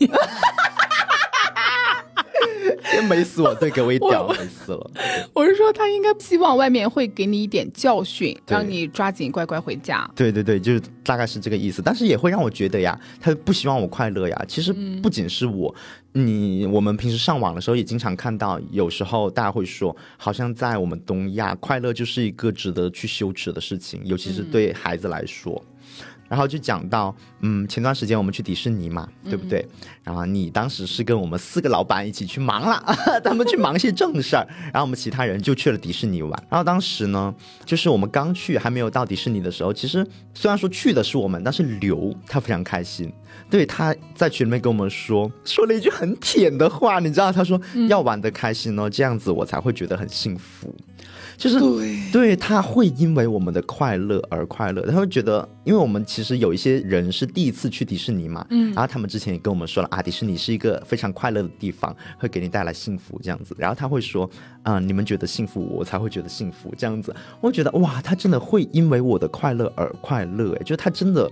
没死我，对，给我一屌没死了。我是说他应该希望外面会给你一点教训，让你抓紧乖乖回家。对对对，就是大概是这个意思，但是也会让我觉得呀，他不希望我快乐呀。其实不仅是我、嗯、你我们平时上网的时候也经常看到，有时候大家会说好像在我们东亚快乐就是一个值得去羞耻的事情，尤其是对孩子来说、嗯，然后就讲到嗯，前段时间我们去迪士尼嘛，对不对、嗯、然后你当时是跟我们四个老板一起去忙了他们去忙些正事儿，然后我们其他人就去了迪士尼玩。然后当时呢就是我们刚去还没有到迪士尼的时候，其实虽然说去的是我们，但是刘他非常开心，对，他在群里面跟我们说说了一句很舔的话你知道，他说、嗯、要玩得开心哦，这样子我才会觉得很幸福，就是对, 对他会因为我们的快乐而快乐，他会觉得因为我们其实有一些人是第一次去迪士尼嘛、嗯、然后他们之前也跟我们说了啊，迪士尼是一个非常快乐的地方，会给你带来幸福这样子，然后他会说啊、呃，你们觉得幸福我才会觉得幸福这样子，我觉得哇，他真的会因为我的快乐而快乐，就是他真的，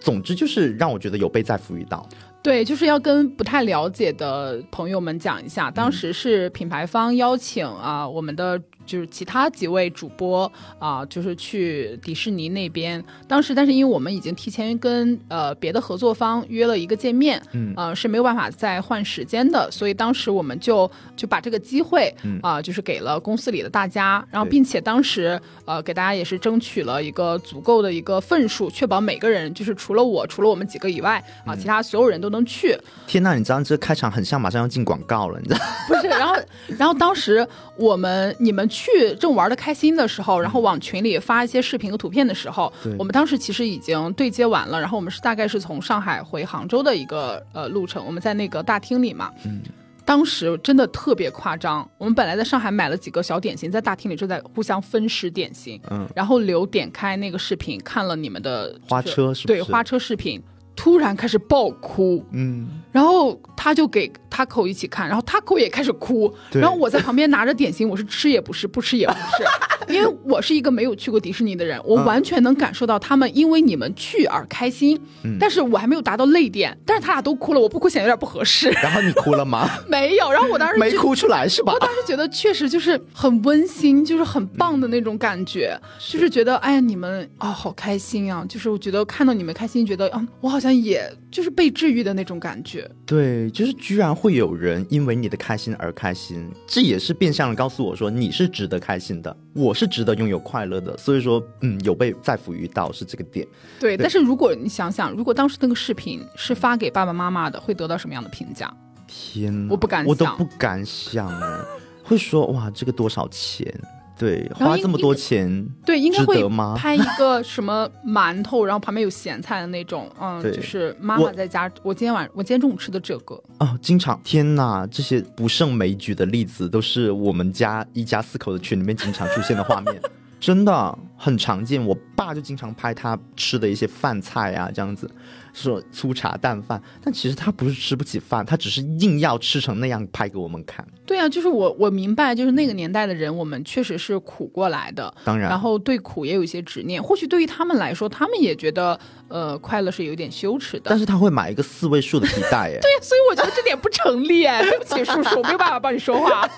总之就是让我觉得有被再赋予到。对，就是要跟不太了解的朋友们讲一下，当时是品牌方邀请啊、呃、我们的就是其他几位主播啊、呃，就是去迪士尼那边。当时但是因为我们已经提前跟呃别的合作方约了一个见面，嗯、呃、是没有办法再换时间的，所以当时我们就就把这个机会啊、呃、就是给了公司里的大家，然后并且当时呃给大家也是争取了一个足够的一个份数，确保每个人就是除了我除了我们几个以外啊、呃、其他所有人都能去。天哪，你知道这开场很像马上要进广告了，你知道？不是，然后然后当时我们你们去。去正玩的开心的时候，然后往群里发一些视频和图片的时候，我们当时其实已经对接完了，然后我们是大概是从上海回杭州的一个呃路程，我们在那个大厅里嘛，嗯，当时真的特别夸张，我们本来在上海买了几个小点心，在大厅里就在互相分食点心，嗯，然后刘点开那个视频看了你们的、就是、花车是不是，对，花车视频，突然开始爆哭，嗯，然后他就给 Taco 一起看，然后 Taco 也开始哭，然后我在旁边拿着点心，我是吃也不是，不吃也不是，因为我是一个没有去过迪士尼的人，我完全能感受到他们因为你们去而开心，嗯、但是我还没有达到泪点，但是他俩都哭了，我不哭显得有点不合适。然后你哭了吗？没有，然后我当时没哭出来是吧？我当时觉得确实就是很温馨，就是很棒的那种感觉，嗯、就是觉得哎呀你们啊、哦、好开心啊，就是我觉得看到你们开心，觉得啊、嗯、我好像。也就是被治愈的那种感觉，对，就是居然会有人因为你的开心而开心，这也是变相的告诉我说你是值得开心的，我是值得拥有快乐的，所以说嗯，有被再赋予到是这个点， 对, 对但是如果你想想，如果当时那个视频是发给爸爸妈妈的，会得到什么样的评价？天哪，我不敢想，我都不敢想会说哇这个多少钱，对，花这么多钱，对，应该会拍一个什么馒头，然后旁边有咸菜的那种，嗯，就是妈妈在家，我, 我今天晚我今天中午吃的这个啊，经常，天哪，这些不胜枚举的例子都是我们家一家四口的群里面经常出现的画面。真的很常见，我爸就经常拍他吃的一些饭菜啊，这样子说粗茶淡饭，但其实他不是吃不起饭，他只是硬要吃成那样拍给我们看。对啊，就是我我明白，就是那个年代的人，我们确实是苦过来的，当然，然后对苦也有一些执念，或许对于他们来说，他们也觉得呃快乐是有点羞耻的，但是他会买一个四位数的皮带耶对啊，所以我觉得这点不成立哎对不起叔叔，我没有办法帮你说话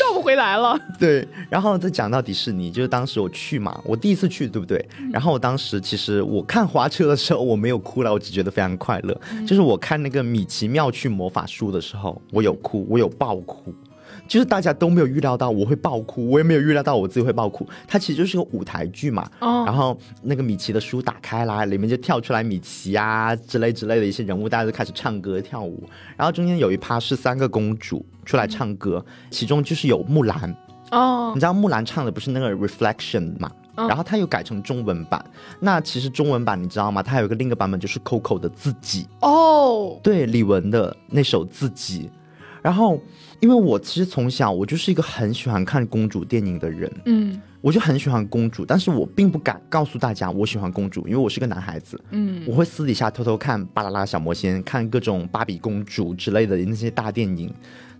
绕不回来了。对，然后再讲到迪士尼，就是当时我去嘛，我第一次去对不对、嗯、然后我当时其实我看花车的时候我没有哭了，我只觉得非常快乐、嗯、就是我看那个米奇妙趣魔法书的时候我有哭，我有爆哭，就是大家都没有预料到我会爆哭，我也没有预料到我自己会爆哭。它其实就是个舞台剧嘛，哦、然后那个米奇的书打开啦，里面就跳出来米奇啊之类之类的一些人物，大家就开始唱歌跳舞。然后中间有一趴是三个公主出来唱歌，嗯、其中就是有木兰哦，你知道木兰唱的不是那个 reflection 嘛？然后它又改成中文版，那其实中文版你知道吗？它还有一个另一个版本就是 Coco 的自己哦，对，李玟的那首自己。然后因为我其实从小我就是一个很喜欢看公主电影的人，嗯，我就很喜欢公主，但是我并不敢告诉大家我喜欢公主，因为我是个男孩子，嗯，我会私底下偷偷看巴啦啦小魔仙，看各种芭比公主之类的那些大电影。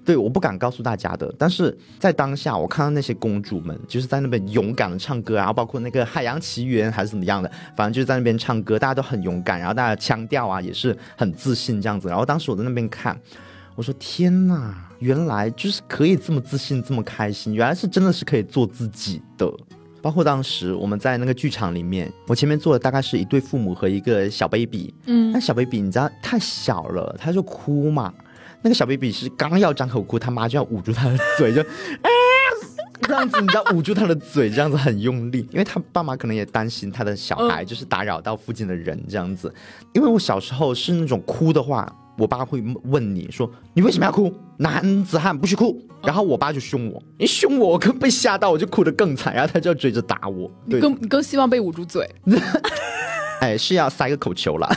对，我不敢告诉大家的，但是在当下我看到那些公主们就是在那边勇敢的唱歌，然后包括那个海洋奇缘还是怎么样的，反正就是在那边唱歌，大家都很勇敢，然后大家腔调啊也是很自信这样子。然后当时我在那边看，我说天哪，原来就是可以这么自信这么开心，原来是真的是可以做自己的。包括当时我们在那个剧场里面，我前面坐的大概是一对父母和一个小 baby， 嗯，那小 baby 你知道太小了，他就哭嘛，那个小 baby 是刚要张口哭，他妈就要捂住他的嘴，就这样子，你知道，捂住他的嘴这样子很用力，因为他爸妈可能也担心他的小孩就是打扰到附近的人这样子。因为我小时候是那种哭的话，我爸会问你说你为什么要哭，男子汉不许哭，然后我爸就凶我，你凶我我更被吓到，我就哭得更惨，然后他就要追着打我。对，你更你更希望被捂住嘴哎，是要塞个口球了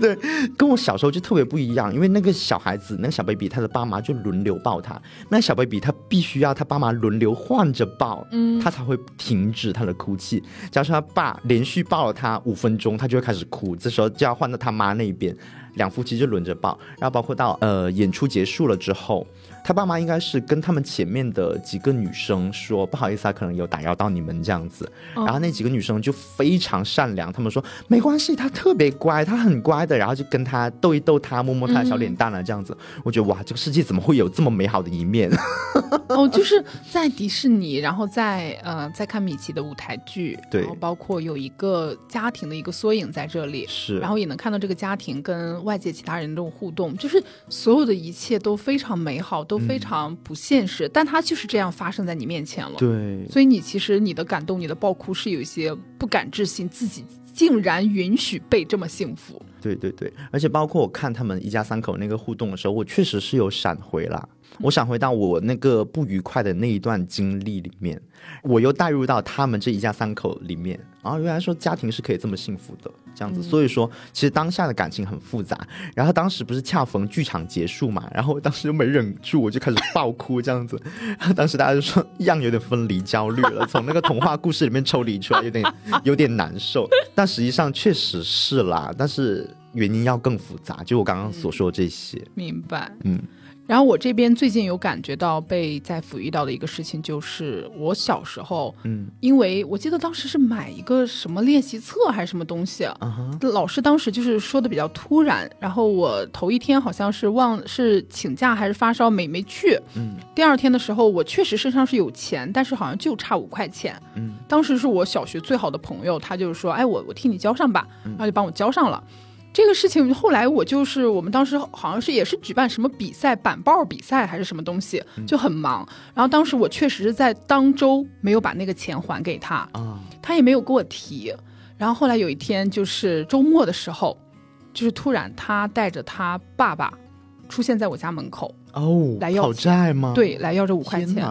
对，跟我小时候就特别不一样，因为那个小孩子那个小 baby 他的爸妈就轮流抱他，那小 baby 他必须要他爸妈轮流换着抱、嗯、他才会停止他的哭泣。假如说他爸连续抱了他五分钟他就会开始哭，这时候就要换到他妈那边，两夫妻就轮着抱。然后包括到呃演出结束了之后，他爸妈应该是跟他们前面的几个女生说不好意思啊，可能有打扰到你们这样子、哦、然后那几个女生就非常善良，他们说没关系，他特别乖，他很乖的，然后就跟他逗一逗他，摸摸他的小脸蛋啊、嗯、这样子。我觉得哇，这个世界怎么会有这么美好的一面哦，就是在迪士尼，然后在呃在看米奇的舞台剧，对，然后包括有一个家庭的一个缩影在这里，是，然后也能看到这个家庭跟外界其他人这种互动，就是所有的一切都非常美好，都非常不现实、嗯、但它就是这样发生在你面前了。对，所以你其实你的感动，你的爆哭是有一些不敢置信自己竟然允许被这么幸福。对对对，而且包括我看他们一家三口那个互动的时候，我确实是有闪回啦，我闪回到我那个不愉快的那一段经历里面，我又带入到他们这一家三口里面，然后原来说家庭是可以这么幸福的这样子、嗯、所以说其实当下的感情很复杂。然后当时不是恰逢剧场结束嘛，然后当时就没忍住我就开始爆哭这样子然后当时大家就说一样有点分离焦虑了，从那个童话故事里面抽离出来有点有点难受，但实际上确实是啦，但是原因要更复杂，就我刚刚所说的这些、嗯、明白。嗯，然后我这边最近有感觉到被在抚育到的一个事情，就是我小时候，嗯，因为我记得当时是买一个什么练习册还是什么东西、uh-huh. 老师当时就是说的比较突然，然后我头一天好像是忘是请假还是发烧没没去，嗯，第二天的时候我确实身上是有钱，但是好像就差五块钱，嗯，当时是我小学最好的朋友，他就是说，哎，我我替你交上吧，然后就帮我交上了。这个事情后来我就是我们当时好像是也是举办什么比赛，板报比赛还是什么东西，就很忙。然后当时我确实是在当周没有把那个钱还给他，他也没有跟我提。然后后来有一天就是周末的时候，就是突然他带着他爸爸出现在我家门口，哦，来要债吗？对，来要这五块钱。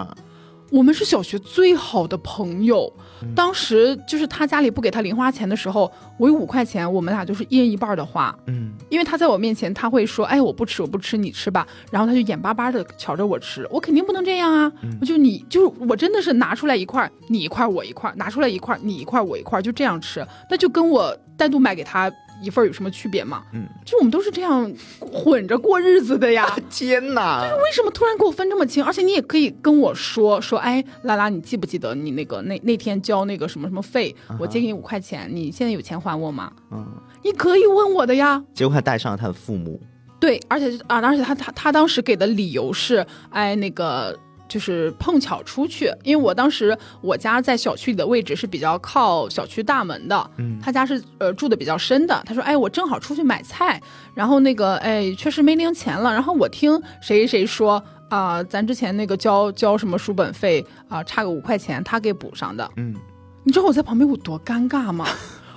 我们是小学最好的朋友，当时就是他家里不给他零花钱的时候，我有五块钱，我们俩就是一人一半的花。嗯，因为他在我面前他会说，哎，我不吃我不吃你吃吧，然后他就眼巴巴的瞧着我吃，我肯定不能这样啊、嗯、我就你就我真的是拿出来一块你一块我一块，拿出来一块你一块我一块，就这样吃，那就跟我单独买给他一份有什么区别吗？嗯，就我们都是这样混着过日子的呀。天哪，就是为什么突然给我分这么清？而且你也可以跟我说说，哎，拉拉，你记不记得你那个那那天交那个什么什么费，我借给你五块钱，你现在有钱还我吗？嗯、uh-huh. ，你可以问我的呀。结果还带上了他的父母。对，而且啊，而且他他他当时给的理由是，哎，那个。就是碰巧出去，因为我当时我家在小区里的位置是比较靠小区大门的，嗯，他家是呃住的比较深的。他说，哎，我正好出去买菜，然后那个哎确实没零钱了，然后我听谁谁说，啊、呃，咱之前那个交交什么书本费啊、呃，差个五块钱他给补上的。嗯，你知道我在旁边我多尴尬吗？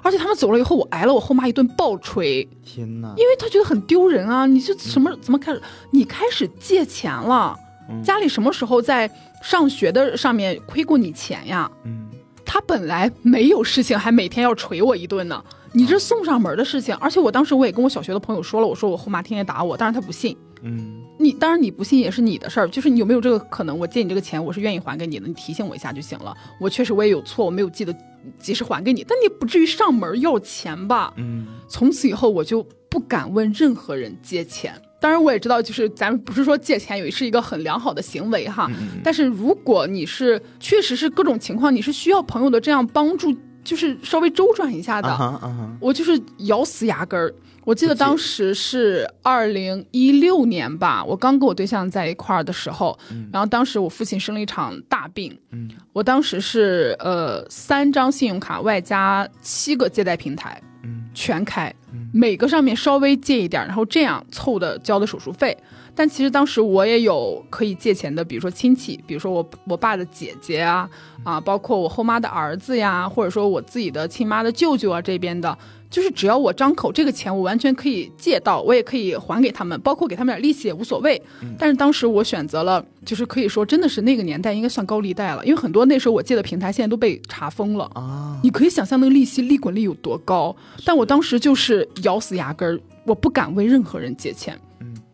而且他们走了以后，我挨了我后妈一顿暴捶。天哪！因为他觉得很丢人啊！你就什么、嗯、怎么开始？你开始借钱了、嗯？家里什么时候在上学的上面亏过你钱呀？嗯，他本来没有事情，还每天要捶我一顿呢。你这送上门的事情，而且我当时我也跟我小学的朋友说了，我说我后妈天天打我，但是他不信。嗯，你当然你不信也是你的事儿，就是你有没有这个可能？我借你这个钱，我是愿意还给你的，你提醒我一下就行了。我确实我也有错，我没有记得及时还给你，但你不至于上门要钱吧？嗯，从此以后我就不敢问任何人借钱。当然我也知道，就是咱们不是说借钱也是一个很良好的行为哈，嗯、但是如果你是确实是各种情况，你是需要朋友的这样帮助。就是稍微周转一下的、uh-huh, uh-huh. 我就是咬死牙根儿。我记得当时是二零一六年吧，我刚跟我对象在一块儿的时候、嗯、然后当时我父亲生了一场大病、嗯、我当时是呃三张信用卡外加七个借贷平台、嗯、全开、嗯、每个上面稍微借一点，然后这样凑的交的手术费。但其实当时我也有可以借钱的，比如说亲戚，比如说我我爸的姐姐啊，啊，包括我后妈的儿子呀，或者说我自己的亲妈的舅舅啊这边的，就是只要我张口这个钱，我完全可以借到，我也可以还给他们，包括给他们点利息也无所谓。但是当时我选择了，就是可以说真的是那个年代应该算高利贷了，因为很多那时候我借的平台现在都被查封了啊，你可以想象那个利息利滚利有多高。但我当时就是咬死牙根，我不敢问任何人借钱。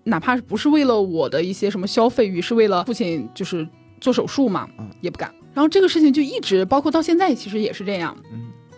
哪怕不是为了我的一些什么消费欲，是为了父亲就是做手术嘛，也不敢。然后这个事情就一直包括到现在其实也是这样。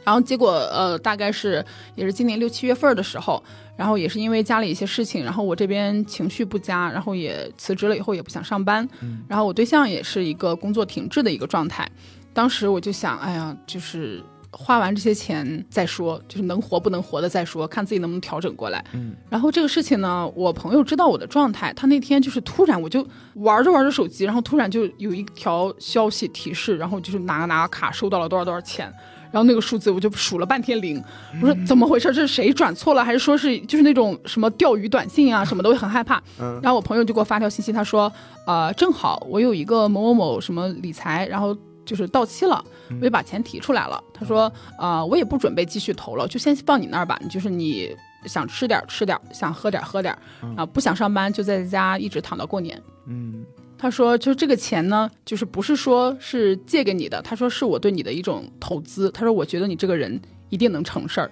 然后结果呃，大概是也是今年六七月份的时候，然后也是因为家里一些事情，然后我这边情绪不佳，然后也辞职了，以后也不想上班，然后我对象也是一个工作停滞的一个状态。当时我就想，哎呀，就是花完这些钱再说，就是能活不能活的再说，看自己能不能调整过来。嗯，然后这个事情呢，我朋友知道我的状态，他那天就是突然我就玩着玩着手机，然后突然就有一条消息提示，然后就是拿拿卡收到了多少多少钱，然后那个数字我就数了半天零，我说怎么回事？这是谁转错了？还是说是就是那种什么钓鱼短信啊什么的，我很害怕。然后我朋友就给我发条信息，他说呃，正好我有一个某某某什么理财，然后就是到期了，我也把钱提出来了。他说啊、呃，我也不准备继续投了，就先放你那儿吧，就是你想吃点吃点，想喝点喝点啊、呃，不想上班就在家一直躺到过年。嗯，他说就是这个钱呢，就是不是说是借给你的，他说是我对你的一种投资，他说我觉得你这个人一定能成事儿，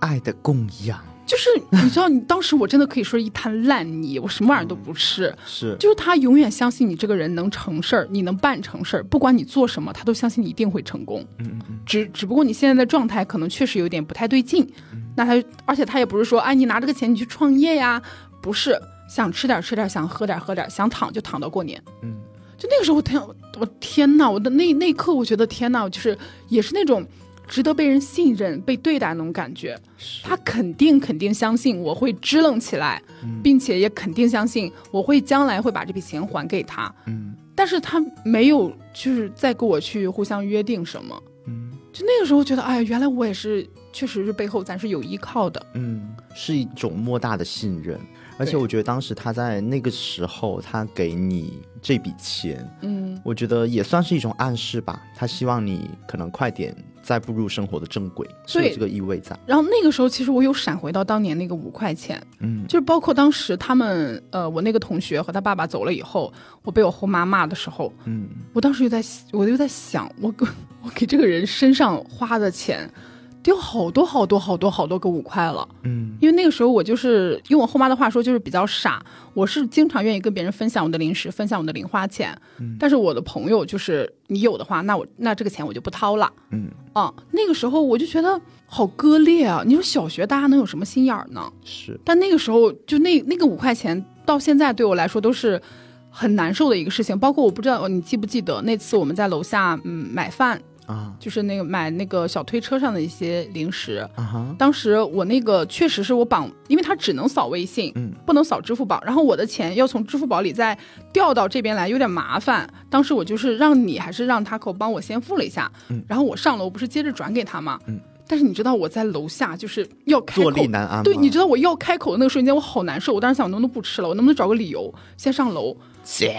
爱的供养。就是你知道，你当时我真的可以说一滩烂泥，我什么玩意儿都不吃、嗯、是，就是他永远相信你这个人能成事儿，你能办成事儿，不管你做什么他都相信你一定会成功。嗯嗯，只只不过你现在的状态可能确实有点不太对劲、嗯、那他而且他也不是说哎你拿这个钱你去创业呀，不是，想吃点吃点，想喝点喝点，想躺就躺到过年。嗯，就那个时候我我天哪，我的那那一刻我觉得天哪，我就是也是那种值得被人信任被对待那种感觉。他肯定肯定相信我会支棱起来、嗯、并且也肯定相信我会将来会把这笔钱还给他、嗯、但是他没有就是再跟我去互相约定什么、嗯、就那个时候觉得哎，原来我也是确实是背后咱是有依靠的。嗯，是一种莫大的信任。而且我觉得当时他在那个时候他给你这笔钱，嗯，我觉得也算是一种暗示吧，他希望你可能快点再步入生活的正轨，是有这个意味在。然后那个时候其实我有闪回到当年那个五块钱，嗯，就是包括当时他们呃，我那个同学和他爸爸走了以后，我被我后妈骂的时候，嗯，我当时又在我又在想，我我给这个人身上花的钱丢好多好多好多好多个五块了。嗯，因为那个时候我就是用我后妈的话说就是比较傻，我是经常愿意跟别人分享我的零食，分享我的零花钱、嗯、但是我的朋友就是你有的话那我那这个钱我就不掏了。嗯啊，那个时候我就觉得好割裂啊，你说小学大家能有什么心眼呢？是，但那个时候就那那个五块钱到现在对我来说都是很难受的一个事情。包括我不知道你记不记得那次我们在楼下嗯买饭啊，就是那个买那个小推车上的一些零食、啊、当时我那个确实是我绑，因为它只能扫微信、嗯、不能扫支付宝，然后我的钱要从支付宝里再调到这边来有点麻烦。当时我就是让你还是让Taco帮我先付了一下、嗯、然后我上楼不是接着转给他吗、嗯、但是你知道我在楼下就是要开口坐立难安，对，你知道我要开口的那个瞬间我好难受，我当时想我能不能不吃了，我能不能找个理由先上楼姐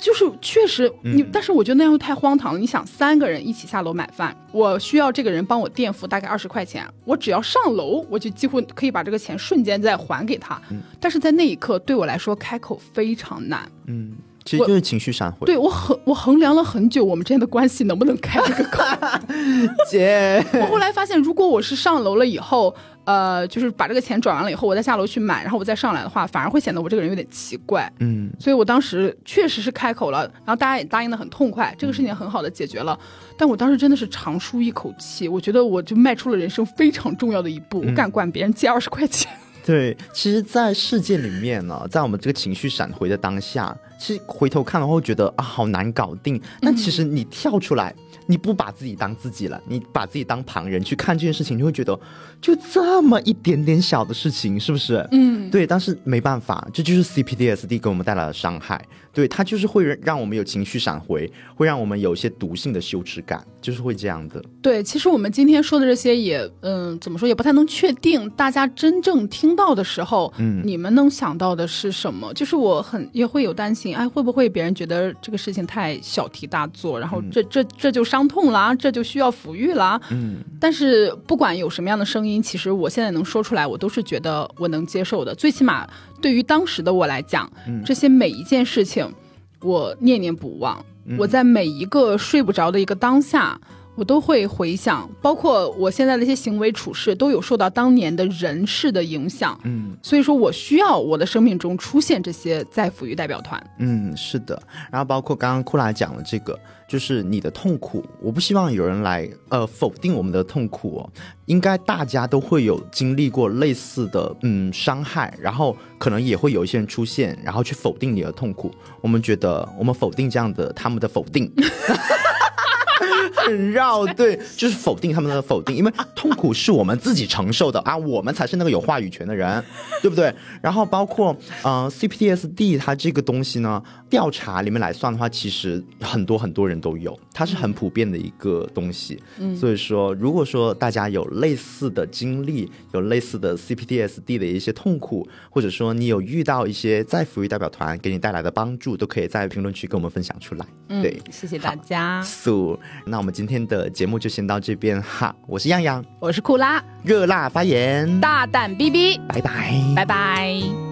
就是确实你、嗯、但是我觉得那样太荒唐了，你想三个人一起下楼买饭，我需要这个人帮我垫付大概二十块钱，我只要上楼我就几乎可以把这个钱瞬间再还给他、嗯、但是在那一刻对我来说开口非常难，嗯，其实就是情绪闪回。对，我衡我衡量了很久，我们之间的关系能不能开这个口。姐，我后来发现，如果我是上楼了以后，呃，就是把这个钱转完了以后，我再下楼去买，然后我再上来的话，反而会显得我这个人有点奇怪。嗯，所以我当时确实是开口了，然后大家也答应得很痛快，这个事情很好的解决了。嗯、但我当时真的是长舒一口气，我觉得我就迈出了人生非常重要的一步，嗯、我敢管别人借二十块钱。对，其实在事件里面呢、啊，在我们这个情绪闪回的当下，其实回头看的话会觉得啊，好难搞定。但其实你跳出来，你不把自己当自己了，你把自己当旁人去看这件事情，就会觉得就这么一点点小的事情，是不是？嗯，对。但是没办法，这就是 C P T S D 给我们带来的伤害。对，它就是会让我们有情绪闪回，会让我们有一些毒性的羞耻感，就是会这样的。对，其实我们今天说的这些也，嗯，怎么说也不太能确定大家真正听到的时候、嗯、你们能想到的是什么，就是我很也会有担心，哎，会不会别人觉得这个事情太小题大做，然后这、嗯、这这就伤痛啦，这就需要抚育啦、嗯、但是不管有什么样的声音，其实我现在能说出来我都是觉得我能接受的，最起码对于当时的我来讲、嗯、这些每一件事情我念念不忘、嗯、我在每一个睡不着的一个当下我都会回想，包括我现在的一些行为处事都有受到当年的人事的影响，嗯，所以说我需要我的生命中出现这些再抚育代表团，嗯，是的。然后包括刚刚库拉讲的这个，就是你的痛苦，我不希望有人来呃否定我们的痛苦哦，应该大家都会有经历过类似的嗯伤害，然后可能也会有一些人出现，然后去否定你的痛苦，我们觉得我们否定这样的他们的否定。很绕，对，就是否定他们的否定，因为痛苦是我们自己承受的啊，我们才是那个有话语权的人，对不对？然后包括呃 C P T S D 它这个东西呢，调查里面来算的话，其实很多很多人都有，它是很普遍的一个东西、嗯、所以说如果说大家有类似的经历，有类似的 C P T S D 的一些痛苦，或者说你有遇到一些再抚育代表团给你带来的帮助，都可以在评论区跟我们分享出来、嗯、对，谢谢大家。 So 那我们今天的节目就先到这边哈，我是漾漾，我是库拉，热辣发言，大胆逼逼，拜拜拜拜。